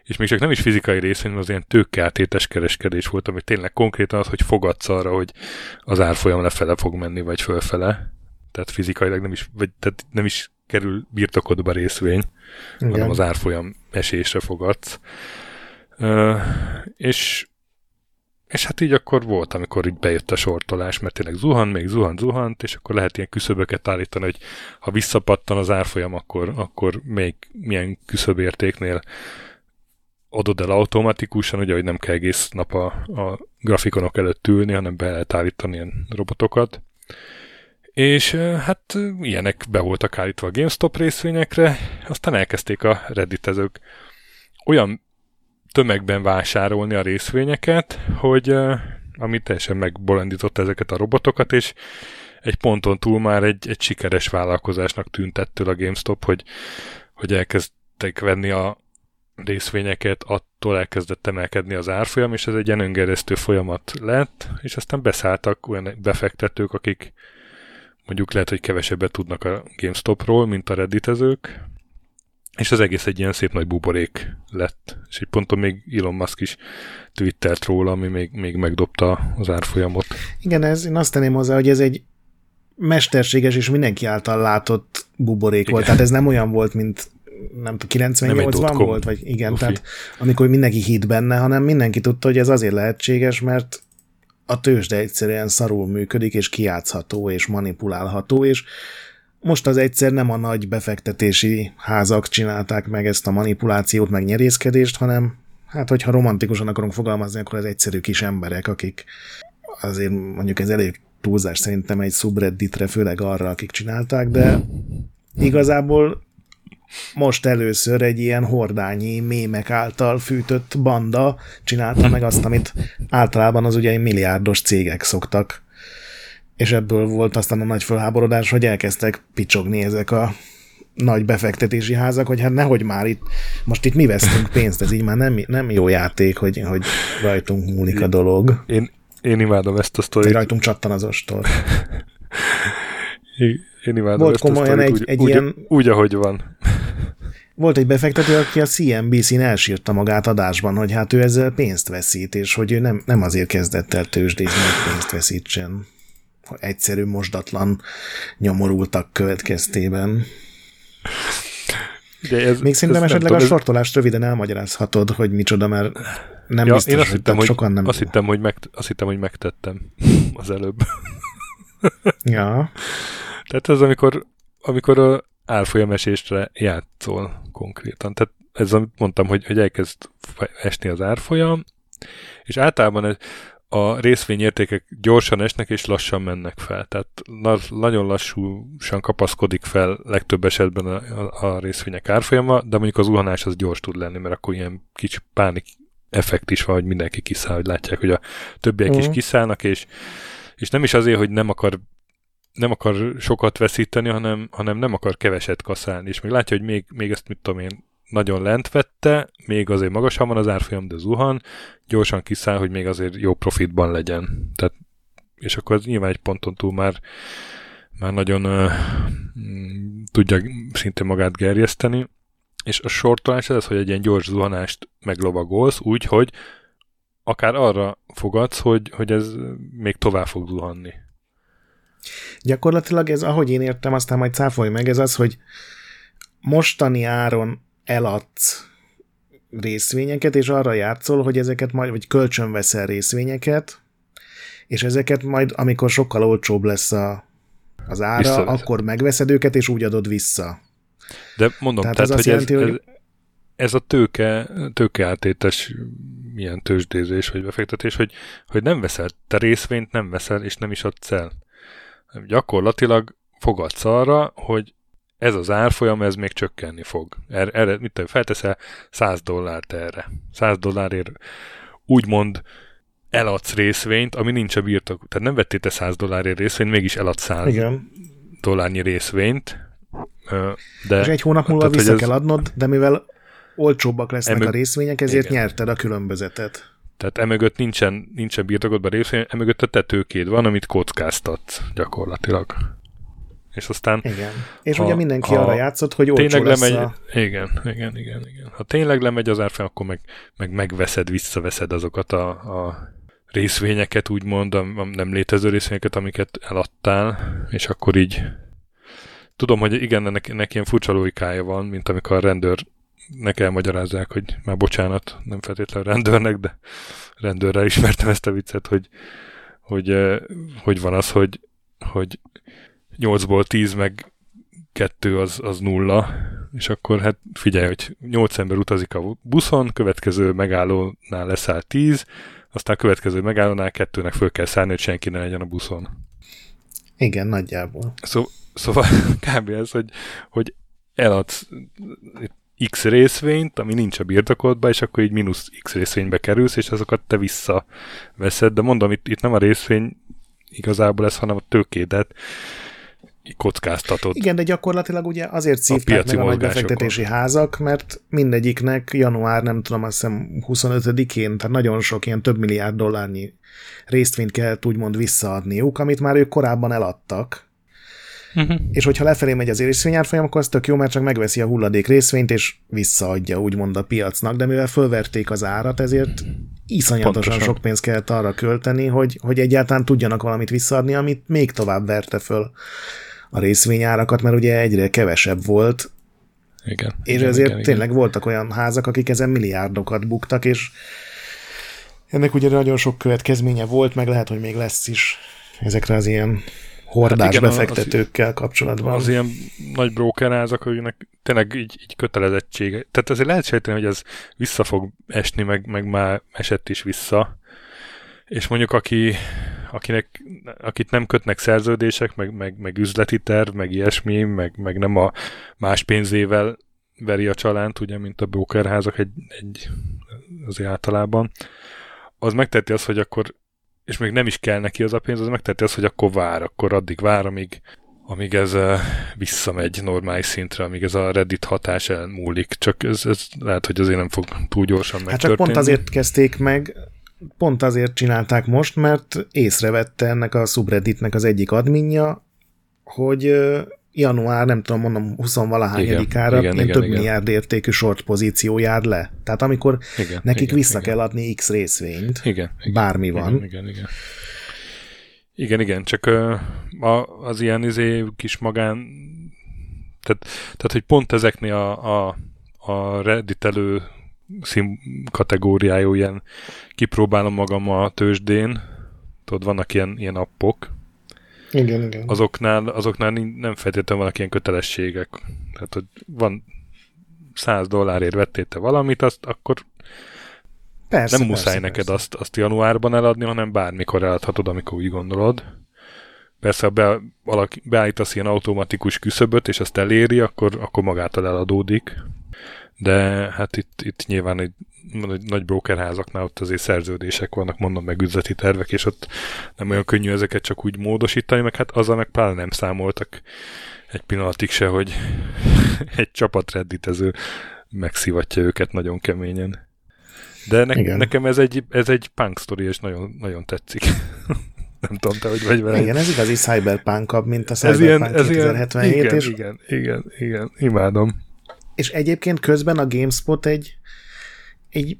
és még csak nem is fizikai részvény, az ilyen tőkeátétes kereskedés volt, ami tényleg konkrétan az, hogy fogadsz arra, hogy az árfolyam lefele fog menni, vagy fölfele. Tehát fizikailag nem is, vagy, tehát nem is kerül birtokodba részvény, igen, hanem az árfolyam esésre fogadsz. Uh, és, és hát így akkor volt, amikor így bejött a sortolás, mert tényleg zuhan, még zuhan, zuhant, és akkor lehet ilyen küszöböket állítani, hogy ha visszapattan az árfolyam, akkor, akkor még milyen küszöbértéknél adod el automatikusan, ugye, hogy nem kell egész nap a, a grafikonok előtt ülni, hanem be lehet állítani ilyen robotokat. És hát ilyenek be voltak állítva a GameStop részvényekre, aztán elkezdték a redditezők olyan tömegben vásárolni a részvényeket, hogy ami teljesen megbolondította ezeket a robotokat, és egy ponton túl már egy, egy sikeres vállalkozásnak tűnt ettől a GameStop, hogy, hogy elkezdtek venni a részvényeket, attól elkezdett emelkedni az árfolyam, és ez egy ilyen öngerjesztő folyamat lett, és aztán beszálltak olyan befektetők, akik mondjuk lehet, hogy kevesebbet tudnak a GameStopról, mint a redditezők, és az egész egy ilyen szép nagy buborék lett. És egy ponton még Elon Musk is twittelt róla, ami még, még megdobta az árfolyamot. Igen, ez, én azt tenném hozzá, hogy ez egy mesterséges és mindenki által látott buborék, igen, volt. Tehát ez nem olyan volt, mint nem tudom, kilencvennyolcban volt, vagy igen, Ufi. Tehát amikor mindenki hitt benne, hanem mindenki tudta, hogy ez azért lehetséges, mert a tőzsde egyszerűen szarul működik, és kijátszható, és manipulálható, és most az egyszer nem a nagy befektetési házak csinálták meg ezt a manipulációt, meg nyerészkedést, hanem hát, hogyha romantikusan akarunk fogalmazni, akkor az egyszerű kis emberek, akik azért mondjuk ez elég túlzás szerintem egy subredditre, főleg arra, akik csinálták, de igazából most először egy ilyen hordányi mémek által fűtött banda csinálta meg azt, amit általában az ugye milliárdos cégek szoktak. És ebből volt aztán a nagy fölháborodás, hogy elkezdtek picsogni ezek a nagy befektetési házak, hogy hát nehogy már itt, most itt mi vesztünk pénzt, ez így már nem, nem jó játék, hogy, hogy rajtunk múlik a dolog. Én, én imádom ezt a sztorit. Rajtunk csattan az ostor. Én imádom volt ezt a sztorit, egy, úgy, egy úgy, ilyen... úgy, ahogy van. Volt egy befektető, aki a C N B C-n elsírta magát adásban, hogy hát ő ezzel pénzt veszít, és hogy ő nem, nem azért kezdett el tőzsdézni, hogy pénzt veszítsen. Egyszerű, mosdatlan nyomorultak következtében. Ez, még szerintem esetleg tudom, a sortolást röviden elmagyarázhatod, hogy micsoda, mert nem ja, biztos, én azt hogy hittem, sokan nem... Azt hittem, hogy, meg, azt hittem, hogy megtettem az előbb. Ja. Tehát ez amikor, amikor a árfolyamesésre játszol konkrétan. Tehát ez, amit mondtam, hogy, hogy elkezd esni az árfolyam, és általában ez a részvényértékek gyorsan esnek és lassan mennek fel. Tehát nagyon lassúsan kapaszkodik fel legtöbb esetben a, a részvények árfolyama, de mondjuk az zuhanás az gyors tud lenni, mert akkor ilyen kicsi pánik effekt is van, hogy mindenki kiszáll, hogy látják, hogy a többiek mm. is kiszállnak, és, és nem is azért, hogy nem akar nem akar sokat veszíteni, hanem, hanem nem akar keveset kaszálni. És még látja, hogy még, még ezt mit tudom én, nagyon lent vette, még azért magasan van az árfolyam, de zuhan, gyorsan kiszáll, hogy még azért jó profitban legyen. Tehát, és akkor ez nyilván egy ponton túl már, már nagyon uh, tudja szintén magát gerjeszteni. És a sortolás ez, hogy egy ilyen gyors zuhanást meglovagolsz, úgyhogy akár arra fogadsz, hogy, hogy ez még tovább fog zuhanni. Gyakorlatilag ez, ahogy én értem, aztán majd cáfolj meg, ez az, hogy mostani áron eladsz részvényeket, és arra játszol, hogy ezeket majd, vagy kölcsönveszel részvényeket, és ezeket majd, amikor sokkal olcsóbb lesz a, az ára, visszaveszed, akkor megveszed őket, és úgy adod vissza. De mondom, tehát, tehát ez, hogy jelenti, ez, hogy... ez, ez a tőke, tőkeátétes ilyen tőzsdézés, vagy befektetés, hogy, hogy nem veszel, te részvényt nem veszel, és nem is adsz el. Gyakorlatilag fogadsz arra, hogy ez az árfolyam, ez még csökkenni fog. Erre, erre mit tudom, felteszel száz dollárt erre. száz dollárért úgymond eladsz részvényt, ami nincs a birtok. Tehát nem vettél te száz dollárért részvényt, mégis eladsz száz dollárnyi részvényt, De, és egy hónap múlva tehát, vissza kell adnod, de mivel olcsóbbak lesznek emög... a részvények, ezért igen. nyerted a különbözetet. Tehát emögött nincsen, nincsen birtokodva részvény, emögött a tetőkéd van, amit kockáztatsz gyakorlatilag. És aztán... Igen. És ha, ugye mindenki arra játszott, hogy olcsó lesz lemegy, a... Igen, igen, igen, igen. Ha tényleg lemegy az árfolyam, akkor meg, meg megveszed, visszaveszed azokat a, a részvényeket, úgymond, a nem létező részvényeket, amiket eladtál, és akkor így... Tudom, hogy igen, neki, neki ilyen furcsa logikája van, mint amikor a rendőrnek elmagyarázzák, hogy már bocsánat, nem feltétlenül rendőrnek, de rendőrrel ismertem ezt a viccet, hogy hogy, hogy, hogy van az, hogy, hogy nyolcból tíz meg kettő az, az nulla, és akkor hát figyelj, hogy nyolc ember utazik a buszon, következő megállónál leszáll tíz, aztán következő megállónál kettőnek föl kell szállni, hogy senki ne legyen a buszon. Igen, nagyjából. Szó, szóval kb. Ez, hogy, hogy eladsz X részvényt, ami nincs a birtokodban, és akkor így mínusz X részvénybe kerülsz, és azokat te visszaveszed, de mondom, itt, itt nem a részvény igazából ez, hanem a tőkédet kockáztatod. Igen, de gyakorlatilag ugye azért szívták meg a nagy befektetési házak, mert mindegyiknek január, nem tudom, azt hiszem huszonötödikén, tehát nagyon sok ilyen több milliárd dollárnyi részvényt kellett úgymond visszaadniuk, amit már ők korábban eladtak. Uh-huh. És hogyha lefelé megy az részvényárfolyam, akkor az tök jó, mert csak megveszi a hulladék részvényt, és visszaadja úgymond a piacnak, de mivel fölverték az árat, ezért iszonyatosan Pontosan. sok pénzt kellett arra költeni, hogy, hogy egyáltalán tudjanak valamit visszaadni, amit még tovább verte föl a részvényárakat, mert ugye egyre kevesebb volt. Igen. És igen, ezért igen, tényleg igen. voltak olyan házak, akik ezen milliárdokat buktak, és ennek ugye nagyon sok következménye volt, meg lehet, hogy még lesz is ezekre az ilyen hordás hát igen, befektetőkkel az, kapcsolatban. Az ilyen nagy brókerházak, aminek tényleg így, így kötelezettség. Tehát azért lehet sejteni, hogy ez vissza fog esni, meg, meg már esett is vissza. És mondjuk aki, akinek, akit nem kötnek szerződések, meg, meg, meg üzleti terv, meg ilyesmi, meg, meg nem a más pénzével veri a csalánt, ugye, mint a brókerházak egy, egy azért általában, az megteheti azt, hogy akkor és még nem is kell neki az a pénz, az megteheti azt, hogy akkor vár, akkor addig vár, amíg, amíg ez uh, visszamegy normális szintre, amíg ez a Reddit hatás elmúlik. Csak ez, ez lehet, hogy azért nem fog túl gyorsan megtörténni. Hát csak pont azért kezdték meg, pont azért csinálták most, mert észrevette ennek a subredditnek az egyik adminja, hogy uh, január, nem tudom mondom, huszonvalahányadikára ilyen igen, több igen. milliárd értékű short pozíció jár le. Tehát amikor igen, nekik igen, vissza igen. kell adni X részvényt, igen, igen, bármi igen, van. Igen, igen, igen. Igen, igen, csak uh, az ilyen izé, kis magán... Tehát, tehát, hogy pont ezeknél a, a, a redditelő szín kategóriájú ilyen kipróbálom magam a tőzsdén, tudod, vannak ilyen, ilyen appok, Igen, igen. Azoknál, azoknál nem feltétlenül vannak ilyen kötelességek. Tehát, hogy van száz dollárért vettél te valamit, azt akkor persze, nem muszáj persze, neked persze. Azt, azt januárban eladni, hanem bármikor eladhatod, amikor úgy gondolod. Persze, ha be, alaki, beállítasz ilyen automatikus küszöböt, és azt eléri, akkor, akkor magától eladódik. De hát itt, itt nyilván egy nagy brókerházaknál ott azért szerződések vannak, mondom meg üzleti tervek, és ott nem olyan könnyű ezeket csak úgy módosítani, meg hát azzal meg pláne nem számoltak egy pillanatig se, hogy egy csapat redditező megszivatja őket nagyon keményen. De ne- nekem ez egy, ez egy punk sztori, és nagyon, nagyon tetszik. Nem tudom, te hogy vagy vele. Igen, ez igazi cyberpunkabb, mint a Cyberpunk kétezer-hetvenhét. Igen, és... igen, igen, igen, imádom. És egyébként közben a GameSpot egy Egy,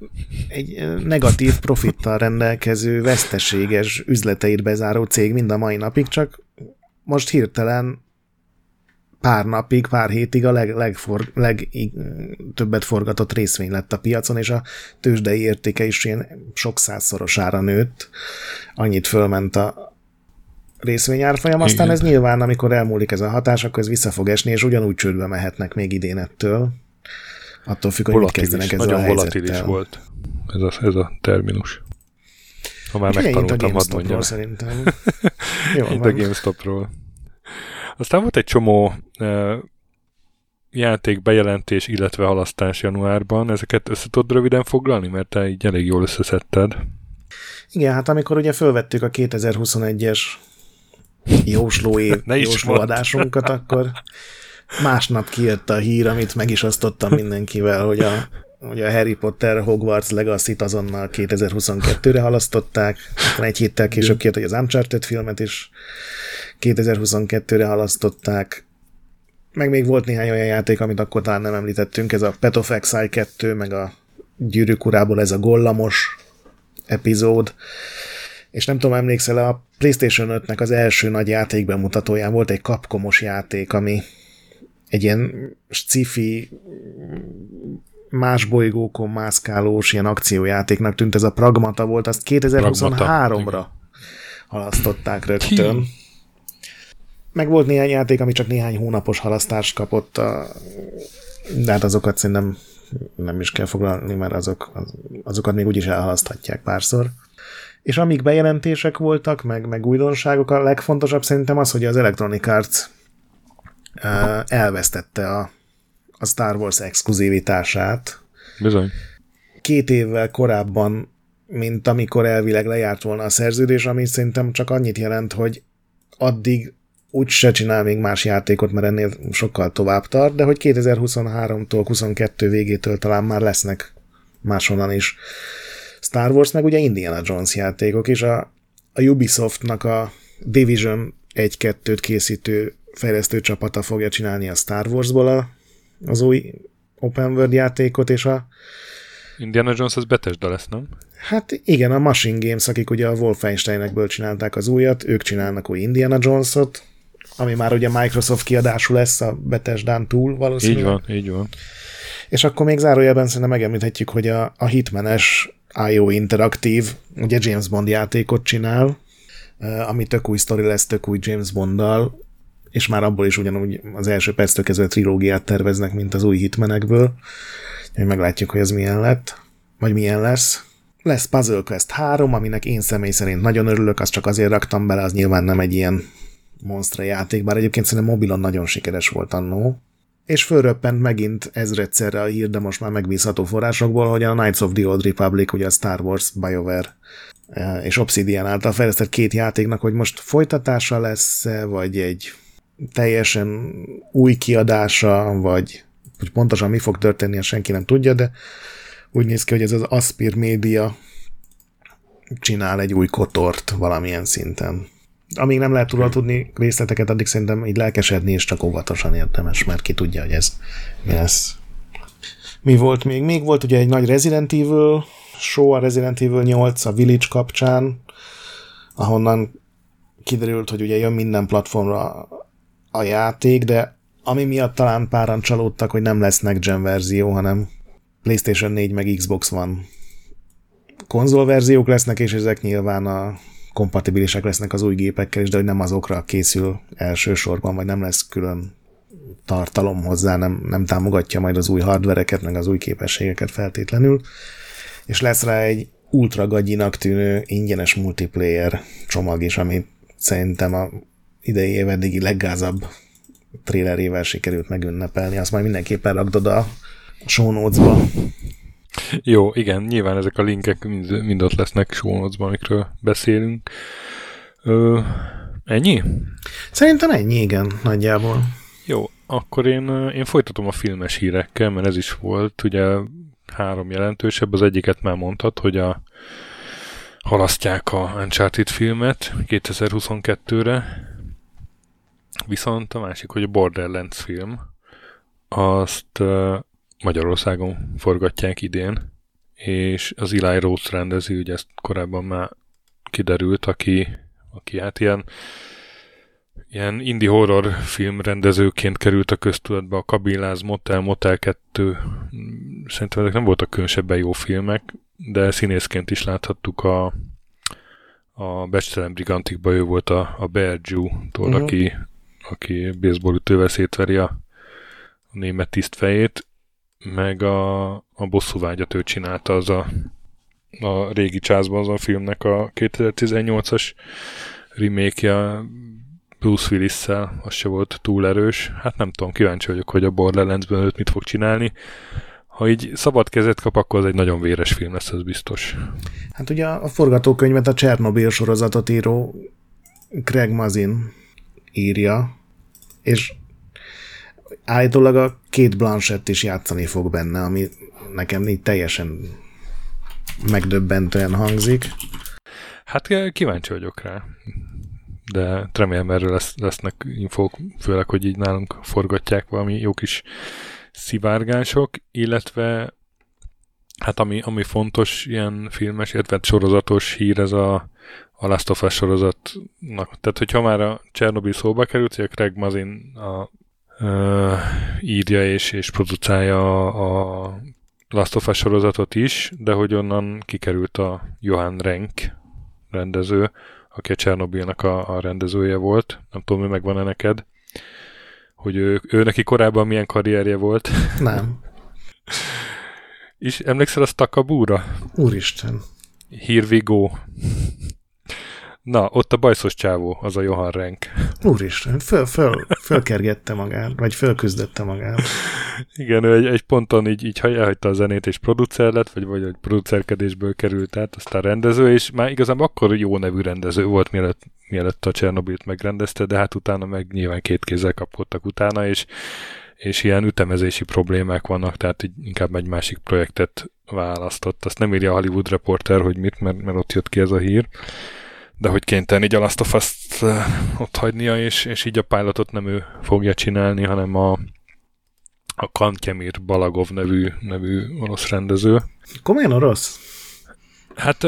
egy negatív profittal rendelkező, veszteséges üzleteit bezáró cég mind a mai napig, csak most hirtelen pár napig, pár hétig a leg, legfor, legtöbbet forgatott részvény lett a piacon, és a tőzsdei értéke is ilyen sok százszorosára nőtt. Annyit fölment a részvényárfolyam, aztán igen. ez nyilván, amikor elmúlik ez a hatás, akkor ez vissza fog esni, és ugyanúgy csődbe mehetnek még idén ettől. Attól függ, hogy mit kezdenek ezzel a helyzettel. Nagyon volatilis volt ez a, ez a terminus. Ha már megtanultam, hadd mondjam. Szerintem. Itt a GameStopról. Aztán volt egy csomó uh, játék bejelentés, illetve halasztás januárban. Ezeket össze tudod röviden foglalni? Mert te így elég jól összeszedted. Igen, hát amikor ugye fölvettük a kétezer-huszonegyes jósló év, jósló adásunkat, akkor... Másnap kijött a hír, amit meg is osztottam mindenkivel, hogy a, hogy a Harry Potter Hogwarts Legacy-t azonnal kétezer-huszonkettőre halasztották. Egy héttel később kijött, hogy az Uncharted filmet is kétezer-huszonkettőre halasztották. Meg még volt néhány olyan játék, amit akkor talán nem említettünk, ez a Path of Exile kettő, meg a Gyűrűk urából ez a Gollamos epizód. És nem tudom, emlékszel, a PlayStation ötnek az első nagy játékbemutatóján volt egy kapkomos játék, ami egy ilyen sci-fi, más bolygókon mászkálós ilyen akciójátéknak tűnt. Ez a Pragmata volt, azt kétezer-huszonháromra halasztották rögtön. Meg volt néhány játék, ami csak néhány hónapos halasztást kapott, a... de hát azokat szerintem nem is kell foglalni, mert azok, az, azokat még úgyis elhalaszthatják párszor. És amíg bejelentések voltak, meg, meg újdonságok, a legfontosabb szerintem az, hogy az Electronic Arts uh, elvesztette a, a Star Wars exkluzivitását. Bizony. Két évvel korábban, mint amikor elvileg lejárt volna a szerződés, ami szerintem csak annyit jelent, hogy addig úgy se csinál még más játékot, mert ennél sokkal tovább tart, de hogy kétezer-huszonháromtól huszonkettő végétől talán már lesznek máshonnan is Star Wars, meg ugye Indiana Jones játékok, és a, a Ubisoftnak a Division egy kettőt készítő fejlesztő csapata fogja csinálni a Star Warsból a, az új Open World játékot, és a Indiana Jones az Bethesda lesz, nem? Hát igen, a Machine Games, akik ugye a Wolfensteinekből csinálták az újat, ők csinálnak új Indiana Jones-ot, ami már ugye Microsoft kiadású lesz a Bethesdán túl valószínűleg. Így van, így van. És akkor még zárójelben szerintem megemlíthetjük, hogy a, a Hitman-es i o Interactive ugye James Bond játékot csinál, ami tök új sztori lesz, tök új James Bonddal, és már abból is ugyanúgy az első perctől kezdve trilógiát terveznek, mint az új Hitmanekből. Meglátjuk, hogy ez milyen lett, vagy milyen lesz. Lesz Puzzle Quest három, aminek én személy szerint nagyon örülök, azt csak azért raktam bele, az nyilván nem egy ilyen monstra játék, bár egyébként szerintem mobilon nagyon sikeres volt annó. És fölröppent megint ezredszerre a hír, de most már megbízható forrásokból, hogy a Knights of the Old Republic, ugye a Star Wars, BioWare és Obsidian által fejlesztett két játéknak, hogy most folytatása lesz, vagy egy teljesen új kiadása, vagy hogy pontosan mi fog történni, azt senki nem tudja, de úgy néz ki, hogy ez az Aspyr Media csinál egy új kotort valamilyen szinten. Amíg nem lehet róla tudni részleteket, addig szerintem így lelkesedni és csak óvatosan érdemes, mert ki tudja, hogy ez mi lesz. Mi volt még? Még volt ugye egy nagy Resident Evil show, a Resident Evil nyolc a Village kapcsán, ahonnan kiderült, hogy ugye jön minden platformra a játék, de ami miatt talán páran csalódtak, hogy nem lesz next gen verzió, hanem PlayStation négy meg Xbox One konzolverziók lesznek, és ezek nyilván a kompatibilisek lesznek az új gépekkel is, de hogy nem azokra készül elsősorban, vagy nem lesz külön tartalom hozzá, nem, nem támogatja majd az új hardvereket, meg az új képességeket feltétlenül, és lesz rá egy ultra gagyinak tűnő ingyenes multiplayer csomag is, ami szerintem a idei év eddigi leggázabb trélerével sikerült megünnepelni, azt majd mindenképpen rakd oda a show notes-ba. Jó, igen, nyilván ezek a linkek mind, mind ott lesznek show notes-ban, amikről beszélünk. Ö, ennyi? Szerintem ennyi, igen, nagyjából. Jó, akkor én, én folytatom a filmes hírekkel, mert ez is volt, ugye három jelentősebb, az egyiket már mondtad, hogy a halasztják a Uncharted filmet kétezer-huszonkettőre, viszont a másik, hogy a Borderlands film, azt Magyarországon forgatják idén, és az Eli Roth rendezi, ugye ezt korábban már kiderült, aki, aki hát ilyen, ilyen indie horror film rendezőként került a köztudatba, a Kabiláz, Motel, Motel kettő, szerintem ezek nem voltak különösebben jó filmek, de színészként is láthattuk a a Becstelen Brigantikban, ő volt a, a Bear Jew-tól, uh-huh. aki aki baseballütővel szétveri a német tiszt fejét, meg a, a Bosszúvágyat ő csinálta, az a, a régi császban az a filmnek a kétezer-tizennyolcas remake-je Bruce Willis-szel, az se volt túl erős. Hát nem tudom, kíváncsi vagyok, hogy a Borderlandsben őt mit fog csinálni. Ha így szabad kezet kap, akkor az egy nagyon véres film lesz, ez biztos. Hát ugye a forgatókönyvet, a Csernobil sorozatot író Craig Mazin írja, és állítólag a két Blanchett is játszani fog benne, ami nekem így teljesen megdöbbentően hangzik. Hát kíváncsi vagyok rá, de remélem erről lesz, lesznek infók, főleg, hogy így nálunk forgatják valami jó kis szivárgások, illetve hát ami, ami fontos ilyen filmes, illetve sorozatos hír ez a, a Last of Us sorozatnak. Tehát, hogyha már a Csernobyl szóba került, hogy a Craig Mazin a, ö, írja és, és producálja a, a Last of Us sorozatot is, de hogy onnan kikerült a Johan Renck rendező, aki a Csernobilnak a, a rendezője volt. Nem tudom, mi megvan-e neked, hogy ő, ő neki korábban milyen karrierje volt. Nem. És emlékszel a Stakabúra? Úristen. Here we go. Na, ott a bajszos csávó, az a Johan Renck. Úristen, föl, föl, fölkergette magát, vagy fölküzdette magát. Igen, ő egy, egy ponton így, így elhagyta a zenét, és producer lett, vagy, vagy producerkedésből került át, aztán rendező, és már igazán akkor jó nevű rendező volt, mielőtt, mielőtt a Csernobilt megrendezte, de hát utána meg nyilván két kézzel kapkodtak utána, és és ilyen ütemezési problémák vannak, tehát így inkább egy másik projektet választott. Azt nem írja a Hollywood Reporter, hogy mit, mert, mert ott jött ki ez a hír, de hogy kénytelen így a Last of Us-t ott hagynia, és, és így a pilotot nem ő fogja csinálni, hanem a, a Kantyemir Balagov nevű, nevű orosz rendező. Komolyan orosz? Hát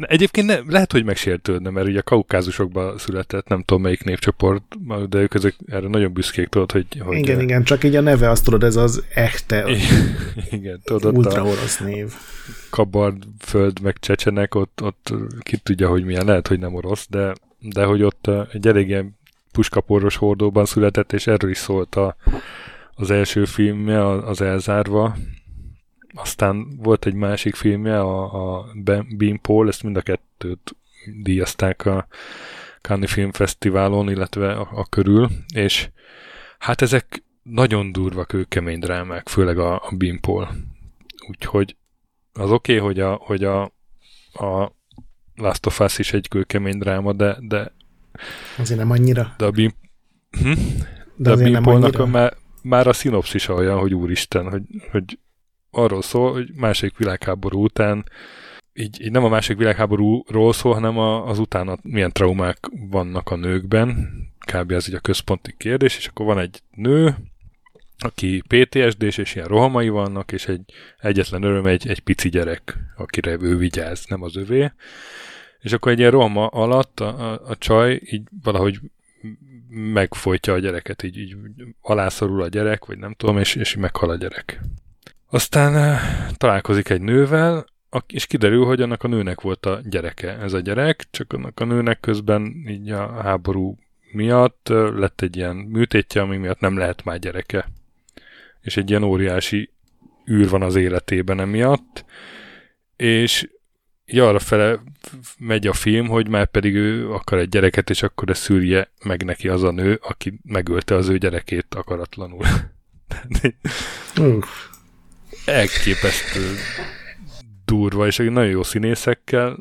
egyébként ne, lehet, hogy megsértődne, mert ugye a kaukázusokban született, nem tudom melyik népcsoport, de ők ezek erre nagyon büszkék, tudod, hogy... hogy igen, e... igen, csak így a neve, azt tudod, ez az echte, igen, tudod, ultra-orosz név. Kabardföld, meg csecsenek, ott, ott ki tudja, hogy milyen, lehet, hogy nem orosz, de, de hogy ott egy elég ilyen puskaporos hordóban született, és erről is szólt a, az első filmje, az Elzárva. Aztán volt egy másik filmje, a, a Beanpole, ezt mind a kettőt díjazták a Cannes Film Fesztiválon, illetve a, a körül, és hát ezek nagyon durva kőkemény drámák, főleg a, a Beanpole. Úgyhogy az oké, okay, hogy, a, hogy a, a Last of Us is egy kőkemény dráma, de, de... Azért nem annyira. De a Bean... Hm? De, de a Beanpole-nak már, már a szinopszisa olyan, hogy úristen, hogy, hogy arról szól, hogy második világháború után, így, így nem a második világháborúról szól, hanem a, az utána milyen traumák vannak a nőkben, kb. Ez így a központi kérdés, és akkor van egy nő, aki pé té es dés, és ilyen rohamai vannak, és egy egyetlen öröm egy, egy pici gyerek, akire ő vigyáz, nem az övé, és akkor egy ilyen rohama alatt a, a, a csaj így valahogy megfojtja a gyereket, így, így alászorul a gyerek, vagy nem tudom, és, és meghal a gyerek. Aztán találkozik egy nővel, és kiderül, hogy annak a nőnek volt a gyereke. Ez a gyerek, csak annak a nőnek közben így a háború miatt lett egy ilyen műtétje, ami miatt nem lehet már gyereke. És egy ilyen óriási űr van az életében emiatt. És így arrafele megy a film, hogy már pedig ő akar egy gyereket, és akkor ezt szűrje meg neki az a nő, aki megölte az ő gyerekét akaratlanul. Elképesztő durva, és nagyon jó színészekkel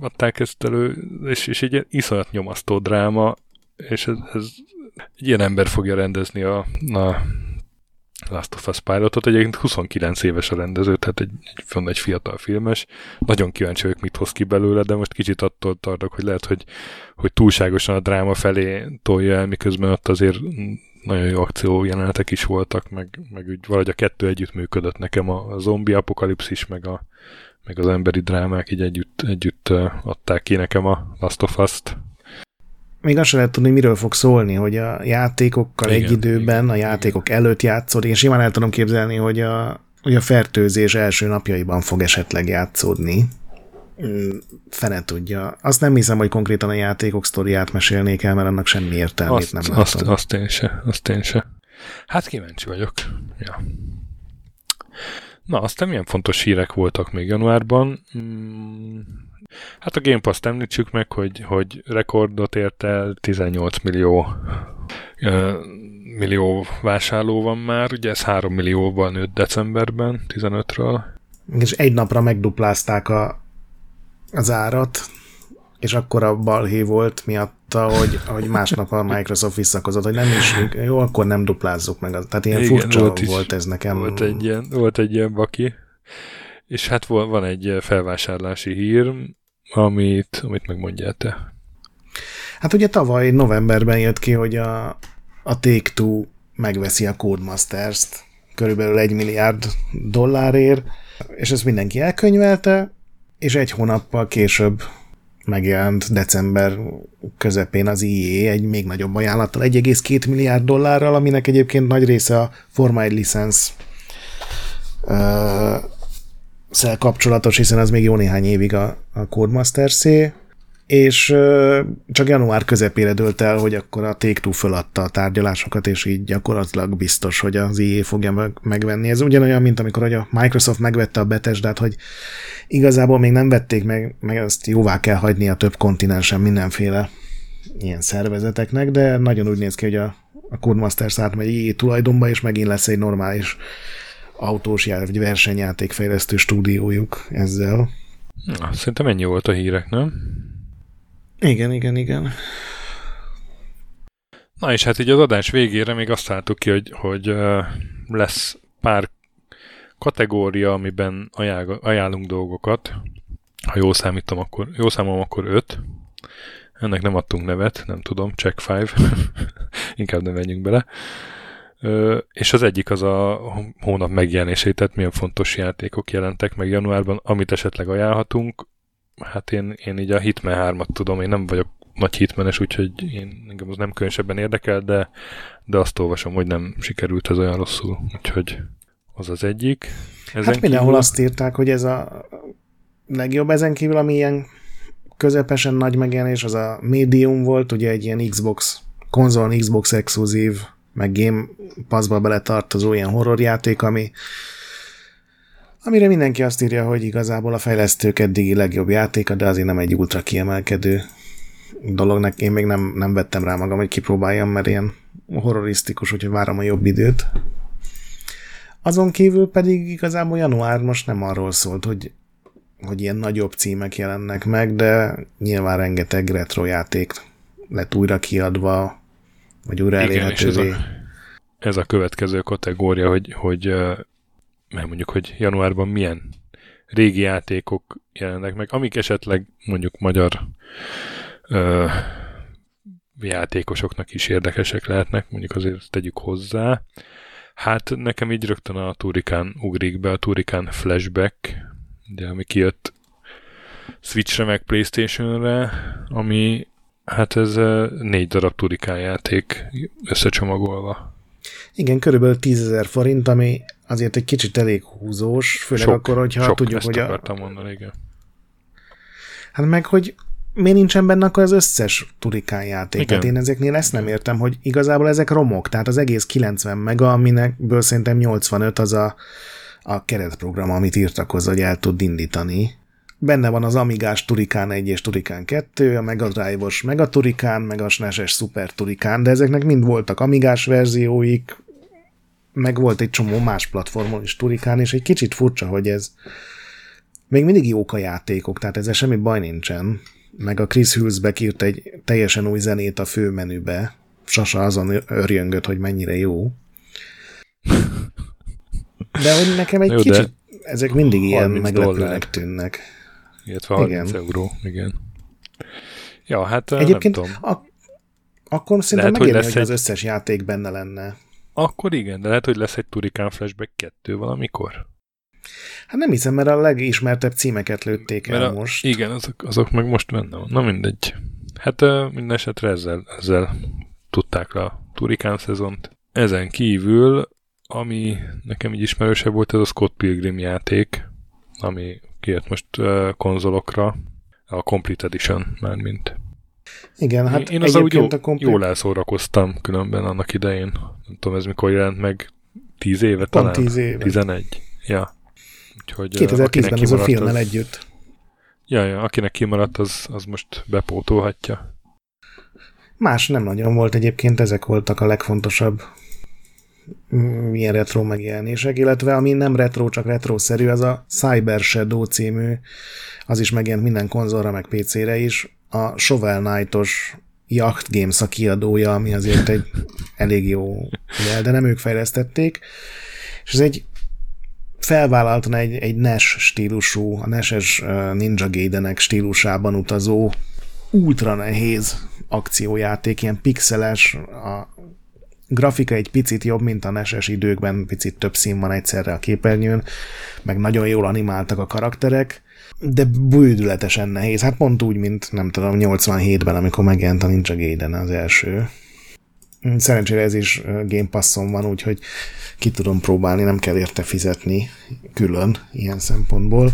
adták ezt elő, és, és egy ilyen iszonyat nyomasztó dráma, és ez, ez egy ilyen ember fogja rendezni a, a Last of Us pilotot, egyébként huszonkilenc éves a rendező, tehát egy, egy, egy fiatal filmes, nagyon kíváncsi vagyok, mit hoz ki belőle, de most kicsit attól tartok, hogy lehet, hogy, hogy túlságosan a dráma felé tolja el, miközben ott azért nagyon jó akciójelenetek is voltak, meg, meg úgy valahogy a kettő együtt működött nekem, a zombi apokalipszis, meg, a, meg az emberi drámák így együtt, együtt adták ki nekem a Last of Us-t. Még azt sem lehet tudni, miről fog szólni, hogy a játékokkal igen, egy időben, igen, a játékok igen. előtt játszódik, és simán el tudom képzelni, hogy a, hogy a fertőzés első napjaiban fog esetleg játszódni. Fene tudja. Azt nem hiszem, hogy konkrétan a játékok sztoriát mesélnék el, mert annak semmi értelmét azt, nem látom. Azt, azt én se, azt én se. Hát kíváncsi vagyok. Ja. Na, aztán milyen fontos hírek voltak még januárban. Hát a Game Pass-t említsük meg, hogy, hogy rekordot ért el, tizennyolc millió uh, millió vásárló van már, ugye ez három millióval nőtt decemberben, tizenötről. És egy napra megduplázták a az árat, és akkora balhé volt miatta, hogy, hogy másnap a Microsoft visszakozott, hogy nem is, jó, akkor nem duplázzuk meg. Tehát ilyen igen, furcsa volt, volt ez nekem. Volt egy ilyen, volt egy ilyen baki. És hát van egy felvásárlási hír, amit, amit megmondjál te. Hát ugye tavaly novemberben jött ki, hogy a, a Take-Two megveszi a Codemasters-t körülbelül egy milliárd dollárért, és ezt mindenki elkönyvelte, és egy hónappal később megjelent december közepén az í á egy még nagyobb ajánlattal, egy egész két milliárd dollárral, aminek egyébként nagy része a Forma egy licenszel kapcsolatos, hiszen az még jó néhány évig a, a Codemasters-é, és csak január közepére dölt el, hogy akkor a Take-Two föladta a tárgyalásokat, és így gyakorlatilag biztos, hogy az í á fogja megvenni. Ez ugyanolyan, mint amikor hogy a Microsoft megvette a Bethesdát, hogy igazából még nem vették meg, meg ezt jóvá kell hagyni a több kontinensen mindenféle ilyen szervezeteknek, de nagyon úgy néz ki, hogy a, a Codemasters átmegy í á tulajdonba, és megint lesz egy normális autós vagy versenyjátékfejlesztő stúdiójuk ezzel. Na, szerintem ennyi volt a hírek, nem? Igen, igen, igen. Na és hát így az adás végére még azt láttuk ki, hogy, hogy lesz pár kategória, amiben ajánlunk dolgokat. Ha jól számítom, akkor, jól számolom, akkor öt. Ennek nem adtunk nevet, nem tudom, check five. Inkább nem menjünk bele. És az egyik az a hónap megjelenését, tehát milyen fontos játékok jelentek meg januárban, amit esetleg ajánlhatunk. Hát én, én így a Hitman hármat tudom, én nem vagyok nagy hitmenes, úgyhogy én, engem az nem különösebben érdekel, de, de azt olvasom, hogy nem sikerült ez olyan rosszul, úgyhogy az az egyik. Ezen hát mindenhol kívül... azt írták, hogy ez a legjobb, ezen kívül, ami ilyen közepesen nagy megjelenés, az a Medium volt, ugye egy ilyen Xbox, konzolon Xbox exkluzív, meg Game Pass-ba beletartozó ilyen horrorjáték, ami amire mindenki azt írja, hogy igazából a fejlesztők eddigi legjobb játéka, de azért nem egy ultra kiemelkedő dolognak. Én még nem, nem vettem rá magam, hogy kipróbáljam, mert ilyen horrorisztikus, úgyhogy várom a jobb időt. Azon kívül pedig igazából január most nem arról szólt, hogy, hogy ilyen nagyobb címek jelennek meg, de nyilván rengeteg retro játék lett újra kiadva, vagy újra elérhetővé. Ez, ez a következő kategória, hogy... hogy mert mondjuk, hogy januárban milyen régi játékok jelennek meg, amik esetleg mondjuk magyar ö, játékosoknak is érdekesek lehetnek, mondjuk azért tegyük hozzá. Hát nekem így rögtön a Turrican ugrik be, a Turrican Flashback, ugye, ami kijött Switchre meg PlayStationre, ami hát ez négy darab Turrican játék összecsomagolva. Igen, körülbelül tízezer forint, ami azért egy kicsit elég húzós, főleg sok, akkor, hogyha sok, tudjuk, hogy... Sok, ezt akartam mondani, igen. Hát meg, hogy miért nincsen benne akkor az összes Turrican játék? Tehát én ezeknél ezt nem értem, hogy igazából ezek romok, tehát az egész kilencven mega, aminekből szerintem nyolcvanöt az a, a keretprogram, amit írtak hozzá, hogy el tud indítani. Benne van az Amigás Turrican egy és Turrican kettő, a Mega Drive-os Mega Turrican, meg a es en e es-es Super Turrican, de ezeknek mind voltak Amigás verzióik, meg volt egy csomó más platformon is Turrican, és egy kicsit furcsa, hogy ez még mindig jók a játékok, tehát ezzel semmi baj nincsen. Meg a Chris Hülsbeck írt egy teljesen új zenét a főmenübe. Sasa azon örjöngött, hogy mennyire jó. De hogy nekem egy jó, kicsit ezek mindig ilyen meglepőnek tűnnek. Illetve harminc euró, igen. Ja, hát egyébként nem tudom. A, akkor szerintem lehet, megérni, hogy, hogy az egy... összes játék benne lenne. Akkor igen, de lehet, hogy lesz egy Turrican Flashback kettő valamikor. Hát nem hiszem, mert a legismertebb címeket lőtték mert el a, most. Igen, azok, azok meg most benne van. Na mindegy. Hát minden esetre ezzel, ezzel tudták le a Turrican szezont. Ezen kívül, ami nekem így ismerősebb volt, ez a Scott Pilgrim játék, ami kijött most konzolokra, a Complete Edition mármint. Igen, hát én az úgy jó, kompli... jól elszórakoztam különben annak idején. Nem tudom, ez mikor jelent meg, tíz éve pont talán? tíz éve. tizenegy. Ja. kétezer-tízben az a filmmel az... együtt. Ja, ja, akinek kimaradt, az, az most bepótolhatja. Más nem nagyon volt egyébként, ezek voltak a legfontosabb ilyen retro megjelenések, illetve ami nem retro, csak retroszerű, az a Cyber Shadow című, az is megjelent minden konzolra, meg pé cére is, a Shovel Knight-os Yacht Games a kiadója, ami azért egy elég jó jel, de nem ők fejlesztették, és ez egy felvállaltan egy, egy N E S stílusú, a N E S-es Ninja Gaiden-ek stílusában utazó ultra nehéz akciójáték, ilyen pixeles, a grafika egy picit jobb, mint a N E S-es időkben, picit több szín van egyszerre a képernyőn, meg nagyon jól animáltak a karakterek, de bődületesen nehéz. Hát pont úgy, mint nem tudom, nyolcvanhétben, amikor megjelent a Ninja Gaiden az első. Szerencsére ez is Game Passon van, úgyhogy ki tudom próbálni, nem kell érte fizetni külön ilyen szempontból.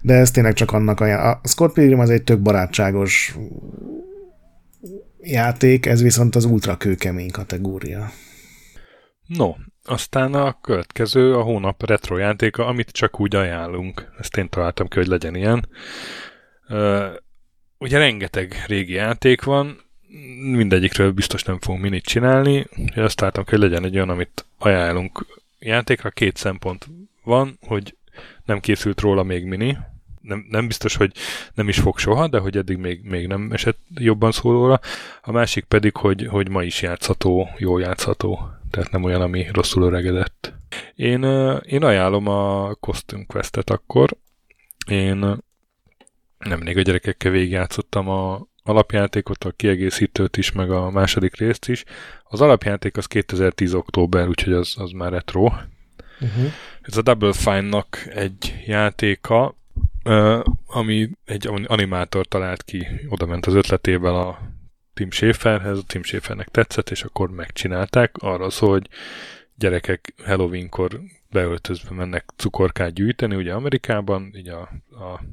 De ez tényleg csak annak ajánl... A Scott Pilgrim az egy tök barátságos játék, ez viszont az ultra kőkemény kategória. No, aztán a következő a hónap retro játéka, amit csak úgy ajánlunk. Ezt én találtam ki, hogy legyen ilyen. Ugye rengeteg régi játék van, mindegyikről biztos nem fogunk minit csinálni, úgyhogy azt láttam, hogy legyen egy olyan, amit ajánlunk játékra. Két szempont van, hogy nem készült róla még mini, nem, nem biztos, hogy nem is fog soha, de hogy eddig még, még nem esett jobban szólóra. A másik pedig, hogy, hogy ma is játszható, jó játszható, tehát nem olyan, ami rosszul öregedett. Én, én ajánlom a Costume Quest-et akkor. Én nemrég a gyerekekkel végigjátszottam a alapjátékot, a kiegészítőt is, meg a második részt is. Az alapjáték az kétezer-tíz október, úgyhogy az, az már retro. Uh-huh. Ez a Double Fine-nak egy játéka, ami egy animátor talált ki, oda ment az ötletével a Tim Schaferhez, a Tim Schafernek tetszett, és akkor megcsinálták. Arra szól, hogy gyerekek Halloweenkor beöltözve mennek cukorkát gyűjteni, ugye Amerikában, így a, a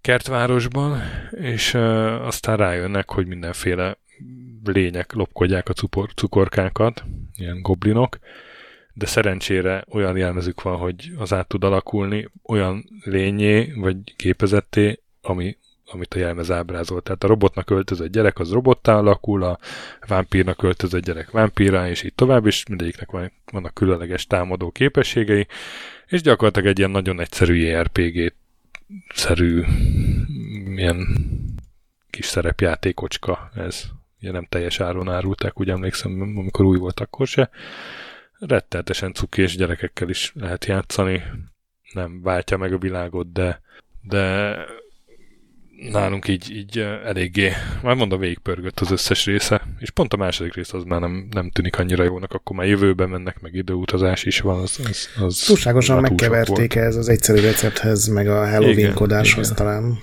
kertvárosban, és uh, aztán rájönnek, hogy mindenféle lények lopkodják a cukor, cukorkákat, ilyen goblinok, de szerencsére olyan jelmezük van, hogy az át tud alakulni olyan lényé, vagy gépezetté, ami, amit a jelmez ábrázol. Tehát a robotnak öltözött gyerek, az robottá alakul, a vámpírnak öltözött gyerek vámpírá, és így tovább, és mindegyiknek van, vannak különleges támadó képességei, és gyakorlatilag egy ilyen nagyon egyszerű jé er pé gét szerű ilyen kis szerepjátékocska ez. Ugye nem teljes áron árulták, úgy emlékszem, amikor új volt, akkor se. Rettenetesen cuki, és gyerekekkel is lehet játszani. Nem váltja meg a világot, de, de nálunk így, így eléggé, már mondom, végigpörgött az összes része, és pont a második rész az már nem, nem tűnik annyira jónak, akkor már jövőben mennek, meg időutazás is van. Az, az, az túlságosan megkeverték ez az egyszerű recepthez, meg a Halloween-kodáshoz talán.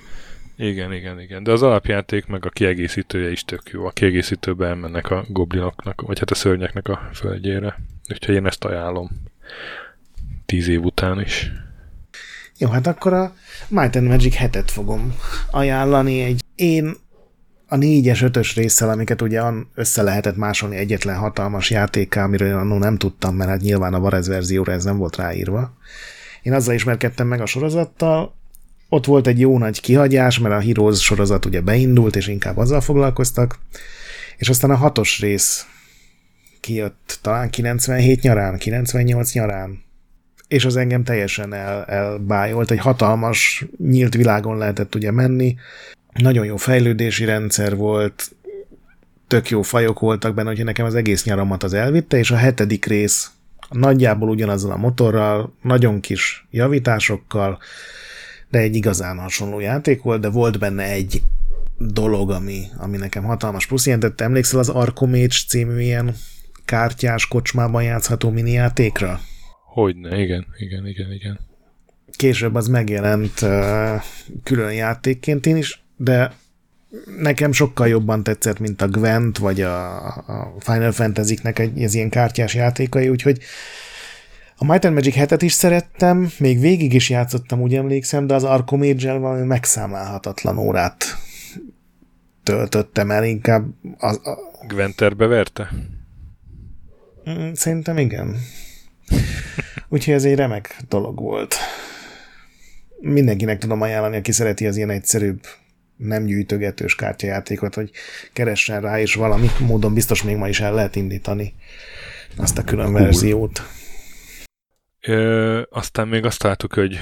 Igen, igen, igen. De az alapjáték meg a kiegészítője is tök jó. A kiegészítőben elmennek a goblinoknak, vagy hát a szörnyeknek a földjére. Úgyhogy én ezt ajánlom. Tíz év után is. Jó, hát akkor a Might and Magic hetet fogom ajánlani. Egy én a négyes, ötös résszel, amiket ugye össze lehetett másolni egyetlen hatalmas játékká, amiről én annól nem tudtam, mert hát nyilván a Varez verzióra ez nem volt ráírva. Én azzal ismerkedtem meg a sorozattal. Ott volt egy jó nagy kihagyás, mert a Heroes sorozat ugye beindult, és inkább azzal foglalkoztak. És aztán a hatos rész kijött talán kilencvenhét nyarán, kilencvennyolc nyarán. És az engem teljesen el, elbájolt. Egy hatalmas, nyílt világon lehetett ugye menni. Nagyon jó fejlődési rendszer volt, tök jó fajok voltak benne, úgyhogy nekem az egész nyaramat az elvitte, és a hetedik rész nagyjából ugyanazzal a motorral, nagyon kis javításokkal, de egy igazán hasonló játék volt, de volt benne egy dolog, ami, ami nekem hatalmas plusz jelentette. Emlékszel az Arkomécs című ilyen kártyás kocsmában játszható minijátékra? Hogyne, igen, igen, igen, igen. Később az megjelent uh, külön játékként én is, de nekem sokkal jobban tetszett, mint a Gwent, vagy a, a Final Fantasy-nek az ilyen kártyás játékai, úgyhogy a Might and Magic hetet is szerettem, még végig is játszottam, úgy emlékszem, de az Archmage-el valami megszámálhatatlan órát töltöttem el, inkább az... A... Gwent beverte? Szerintem igen. Úgyhogy ez egy remek dolog volt. Mindenkinek tudom ajánlani, aki szereti az ilyen egyszerűbb, nem gyűjtögetős kártyajátékot, hogy keressen rá, és valami módon biztos még ma is el lehet indítani azt a külön verziót. Ö, aztán még azt láttuk, hogy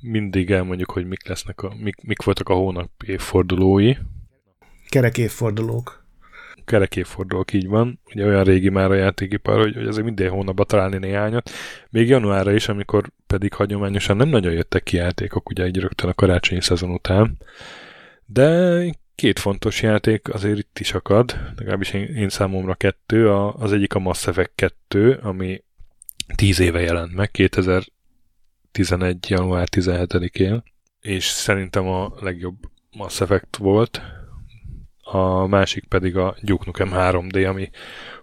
mindig elmondjuk, hogy mik lesznek a, mik, mik voltak a hónap évfordulói, Kerek évfordulók. Kerek évfordulók, így van. Ugye olyan régi már a játékipar, hogy, hogy azért minden hónapban találni néhányat. Még januárra is, amikor pedig hagyományosan nem nagyon jöttek ki játékok, ugye így rögtön a karácsonyi szezon után. De két fontos játék azért itt is akad, legalábbis én, én számomra kettő. A, az egyik a Mass Effect kettő, ami tíz éve jelent meg, kétezer-tizenegy. január tizenhetedikén, és szerintem a legjobb Mass Effect volt. A másik pedig a Duke Nukem három dé, ami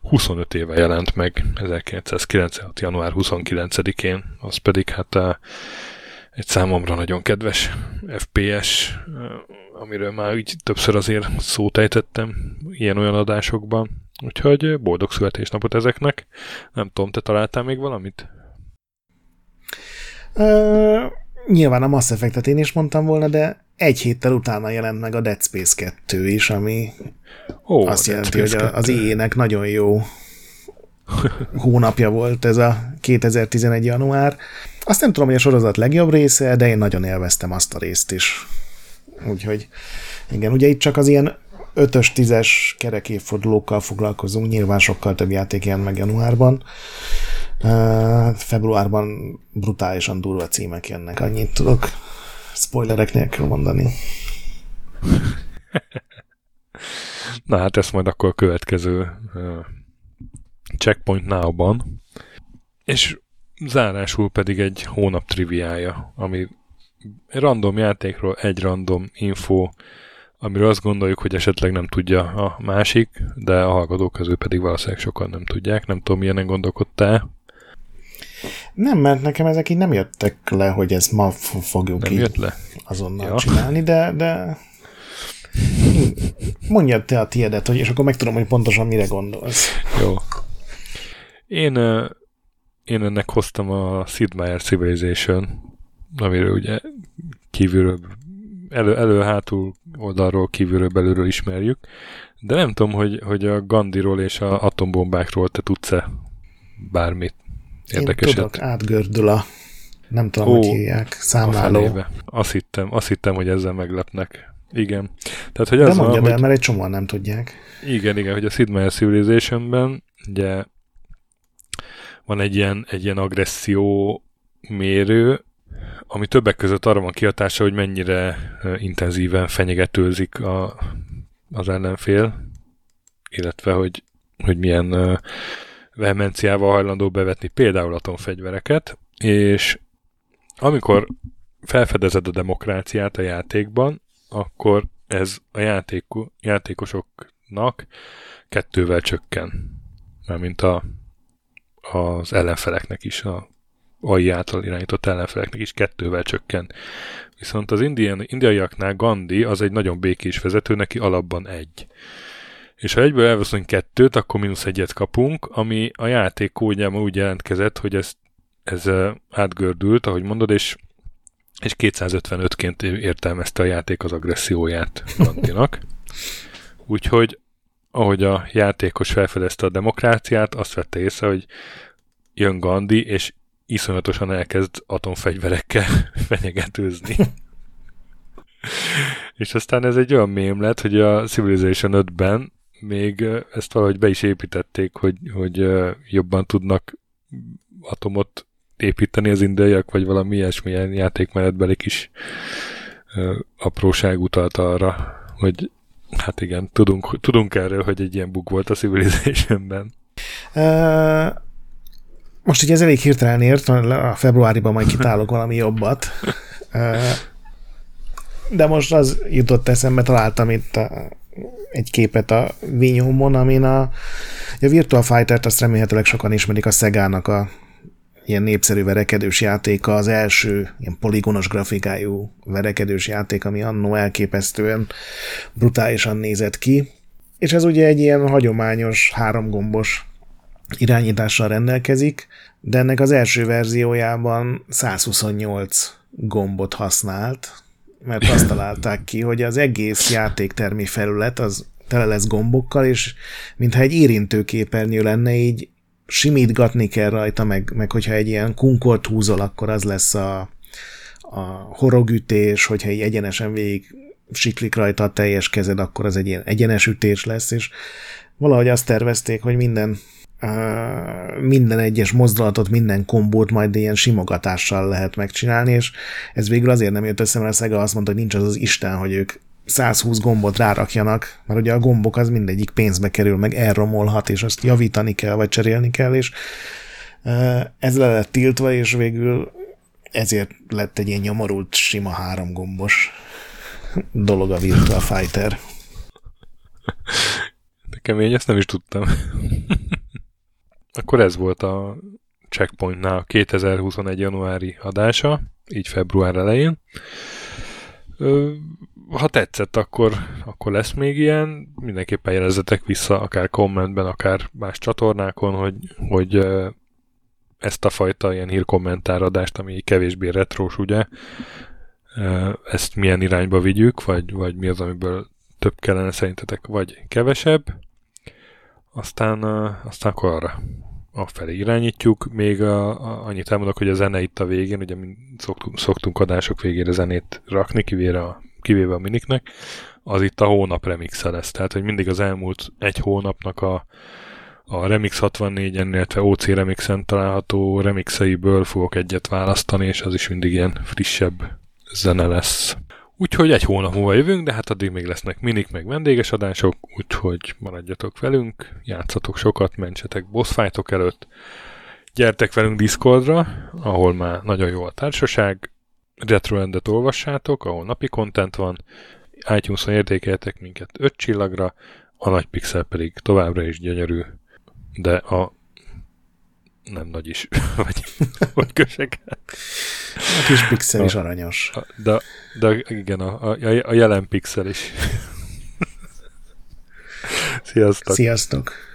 huszonöt éve jelent meg, ezerkilencszázkilencvenhat. január huszonkilencedikén. Az pedig hát a, egy számomra nagyon kedves ef pé es, amiről már így többször azért szót ejtettem ilyen-olyan adásokban. Úgyhogy boldog születésnapot ezeknek. Nem tudom, te találtál még valamit? Uh, nyilván a Mass Effect-et én is mondtam volna, de egy héttel utána jelent meg a Dead Space kettő is, ami oh, azt jelenti, hogy a, az é á-nek nagyon jó hónapja volt ez a kétezer-tizenegy. január. Azt nem tudom, hogy a sorozat legjobb része, de én nagyon élveztem azt a részt is. Úgyhogy igen, ugye itt csak az ilyen ötös, tízes kerek évfordulókkal foglalkozunk, nyilván sokkal több játék jelent meg januárban. Uh, februárban brutálisan durva címek jönnek, annyit tudok spoilerek nélkül mondani. Na hát ezt majd akkor a következő uh, Checkpoint Now-ban. És zárásul pedig egy hónap triviája, ami random játékról egy random info, amiről azt gondoljuk, hogy esetleg nem tudja a másik, de a hallgatók közül pedig valószínűleg sokan nem tudják. Nem tudom, milyenen gondolkodtál. Nem, mert nekem ezek így nem jöttek le, hogy ezt ma fogjuk így azonnal ja. csinálni, de, de mondjad te a tiédet, hogy és akkor megtudom, hogy pontosan mire gondolsz. Jó. Én, én ennek hoztam a Sid Meier Civilization, amiről ugye kívülről elő, elő, hátul oldalról, kívülről, belülről ismerjük, de nem tudom, hogy, hogy a Gandhiról és a atombombákról te tudsz-e bármit érdekeset. Én tudok, átgördül a nem tudom, Ó, hogy hívják, számláló. Azt hittem, azt hittem, hogy ezzel meglepnek. Igen. Tehát, hogy de mondjad el, mert egy csomóan nem tudják. Igen, igen, hogy a Sid Meier Civilization-ben ugye van egy ilyen, egy ilyen agresszió mérő, ami többek között arra van kihatása, hogy mennyire intenzíven fenyegetőzik a, az ellenfél, illetve hogy, hogy milyen vehemenciával hajlandó bevetni például atomfegyvereket, és amikor felfedezed a demokráciát a játékban, akkor ez a játék, játékosoknak kettővel csökken, mármint a, az ellenfeleknek is a á i által irányított ellenfeleknek is kettővel csökken. Viszont az indiai, indiaiaknál Gandhi az egy nagyon békés vezető, neki alapban egy. És ha egyből elveszünk kettőt, akkor mínusz egyet kapunk, ami a játék kódjában úgy jelentkezett, hogy ez, ez átgördült, ahogy mondod, és, és kétszázötvenötként értelmezte a játék az agresszióját Gandhinak. Úgyhogy ahogy a játékos felfedezte a demokráciát, azt vette észre, hogy jön Gandhi, és iszonyatosan elkezd atomfegyverekkel fenyegetőzni. És aztán ez egy olyan mém lett, hogy a Civilization ötben még ezt valahogy be is építették, hogy, hogy jobban tudnak atomot építeni az indiaiak, vagy valami ilyesmilyen játékmenetbeli kis apróság utalt arra, hogy hát igen, tudunk, tudunk erről, hogy egy ilyen bug volt a Civilization-ben. Uh... Most ugye ez elég hirtelen ért, a februáriban majd kitálok valami jobbat. De most az jutott eszembe, találtam itt a, egy képet a Vinyomon, amin a, a Virtua Fighter-t azt remélhetőleg sokan ismerik, a Szegának a ilyen népszerű verekedős játéka, az első ilyen poligonos grafikájú verekedős játék, ami annó elképesztően brutálisan nézett ki. És ez ugye egy ilyen hagyományos, háromgombos irányítással rendelkezik, de ennek az első verziójában száz huszonnyolc gombot használt, mert azt találták ki, hogy az egész játéktermi felület az tele lesz gombokkal, és mintha egy érintőképernyő lenne, így simítgatni kell rajta, meg, meg hogyha egy ilyen kunkort húzol, akkor az lesz a, a horogütés, hogyha így egyenesen végig siklik rajta a teljes kezed, akkor az egy ilyen egyenes ütés lesz, és valahogy azt tervezték, hogy minden Uh, minden egyes mozdulatot, minden kombót majd ilyen simogatással lehet megcsinálni, és ez végül azért nem jött össze, mert a Sega azt mondta, hogy nincs az az Isten, hogy ők százhúsz gombot rárakjanak, mert ugye a gombok az mindegyik pénzbe kerül, meg elromolhat, és azt javítani kell, vagy cserélni kell, és uh, ez le lett tiltva, és végül ezért lett egy ilyen nyomorult, sima három gombos dolog a Virtua Fighter. De kemény, ezt nem is tudtam. Akkor ez volt a Checkpointnál kétezer-huszonegy januári adása, így február elején. Ha tetszett, akkor, akkor lesz még ilyen. Mindenképpen jelezzetek vissza, akár kommentben, akár más csatornákon, hogy, hogy ezt a fajta ilyen hírkommentáradást, ami kevésbé retrós, ugye, ezt milyen irányba vigyük, vagy, vagy mi az, amiből több kellene szerintetek, vagy kevesebb. Aztán, aztán akkor arra afelé irányítjuk. Még a, a, annyit elmondok, hogy a zene itt a végén, ugye mi szoktunk, szoktunk adások végére zenét rakni, kivéve a, kivéve a miniknek, az itt a hónap remixe lesz. Tehát, hogy mindig az elmúlt egy hónapnak a, a Remix hatvannégyen, illetve o cé Remixen található remixeiből fogok egyet választani, és az is mindig ilyen frissebb zene lesz. Úgyhogy egy hónap múlva jövünk, de hát addig még lesznek minik, meg vendéges adások, úgyhogy maradjatok velünk, játszatok sokat, mentsetek boss fightok előtt, gyertek velünk Discordra, ahol már nagyon jó a társaság, Retroendet olvassátok, ahol napi content van, iTunes-on értékeljetek minket öt csillagra, a nagy pixel pedig továbbra is gyönyörű, de a nem nagy is, vagy hogy kösek. A kis pixel is aranyos. A, de, de igen, a, a, a jelen pixel is. Sziasztok! Sziasztok!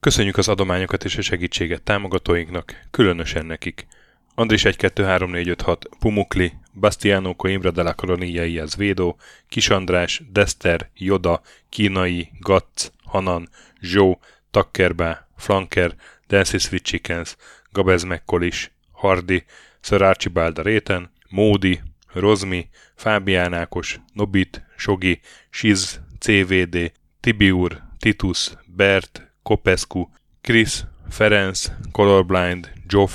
Köszönjük az adományokat és a segítséget támogatóinknak, különösen nekik. Andris egy kettő három négy öt hat, Pumukli, Bastiano Coimbra de la Coronia Iaz Védó, Kis András, Dester, Joda, Kínai, Gatz, Hanan, Zsó, Takkerbá, Flanker, Dancy Sweet Chickens, Gabez Mekkolis, Hardi, Sir Archibald a Réten, Módi, Rozmi, Fábián Ákos, Nobit, Sogi, Siz, cé vé dé, Tibiur, Titus, Bert, Kopescu, Krisz, Ferenc, Colorblind, Zsoff,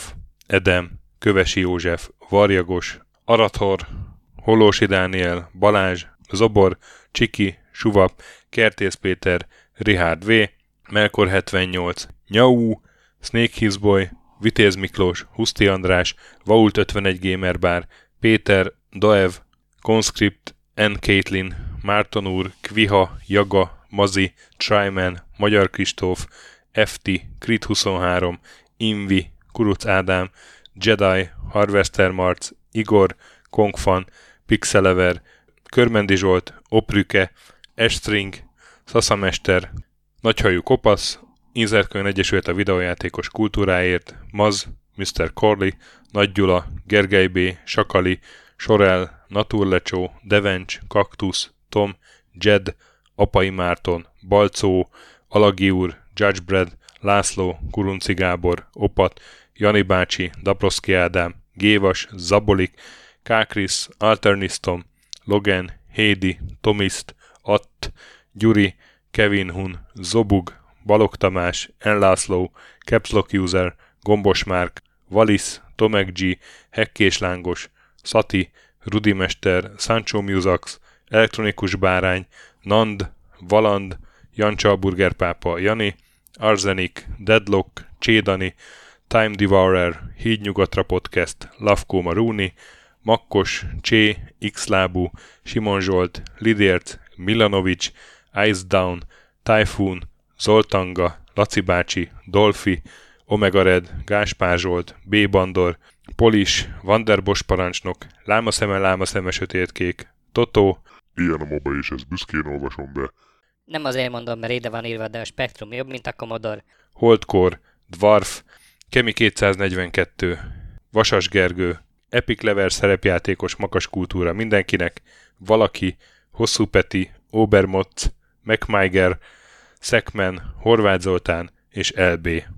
Edem, Kövesi József, Varjagos, Arathor, Holósi Dániel, Balázs, Zobor, Csiki, Suvap, Kertész Péter, Richard V, Melkor hetvennyolc, Nyau, Snake Hizboy, Vitéz Miklós, Huszti András, Vault ötvenegy Gamerbar, Péter, Daev, Conscript, N. Caitlin, Márton úr, Kviha, Jaga, Mazi, Tryman, Magyar Kristóf, ef té, Crit huszonhárom, Invi, Kuruc Ádám, Jedi, Harvester Marc, Igor, Kongfan, Pixelever, Körmendi Zsolt, Oprüke, Estring, Szaszamester, Nagyhajú Kopasz, Inzertkön Egyesült a videójátékos kultúráért, Maz, miszter Corley, Nagy Gyula, Gergely B, Sakali, Sorel, Naturlecsó, Devencs, Kaktusz, Tom, Jed, Apai Márton, Balcó, Alagi úr, Judgebred, László, Kurunci Gábor, Opat, Jani bácsi, Daproszki Ádám, Gévas, Zabolik, Kákris, Alternisztom, Logan, Hédi, Tomiszt, Att, Gyuri, Kevin Hun, Zobug, Balog Tamás, Enlászló, Capslock User, Gombos Márk, Valisz, Tomek G, Hekkés Lángos, Szati, Rudimester, Sancho Musax, Elektronikus Bárány, Nand, Valand, Jancsa Burgerpápa, Jani, Arzenik, Deadlock, Csédani, Time Devourer, Hídnyugatra Podcast, Lavkó Maruni, Makkos, Csé, Xlábú, Simon Zsolt, Lidérc, Milanovic, Ice Down, Typhoon, Zoltanga, Laci bácsi, Dolfi, Omega Red, Gáspár Zsolt, B. Bandor, Polis, Vanderbos parancsnok, Lámaszeme, Lámaszeme sötétkék, Totó. Ilyen a moba is, ezt büszkén olvasom be. Nem azért mondom, mert ide van írva, de a Spektrum jobb, mint a Commodore. Holdkor, Dwarf, Kemi kétszáznegyvenkettő, Vasas Gergő, Epic Lever szerepjátékos makas kultúra mindenkinek, Valaki, Hosszú Peti, Obermotz, MacMiger, Szekmen, Horváth Zoltán és el bé.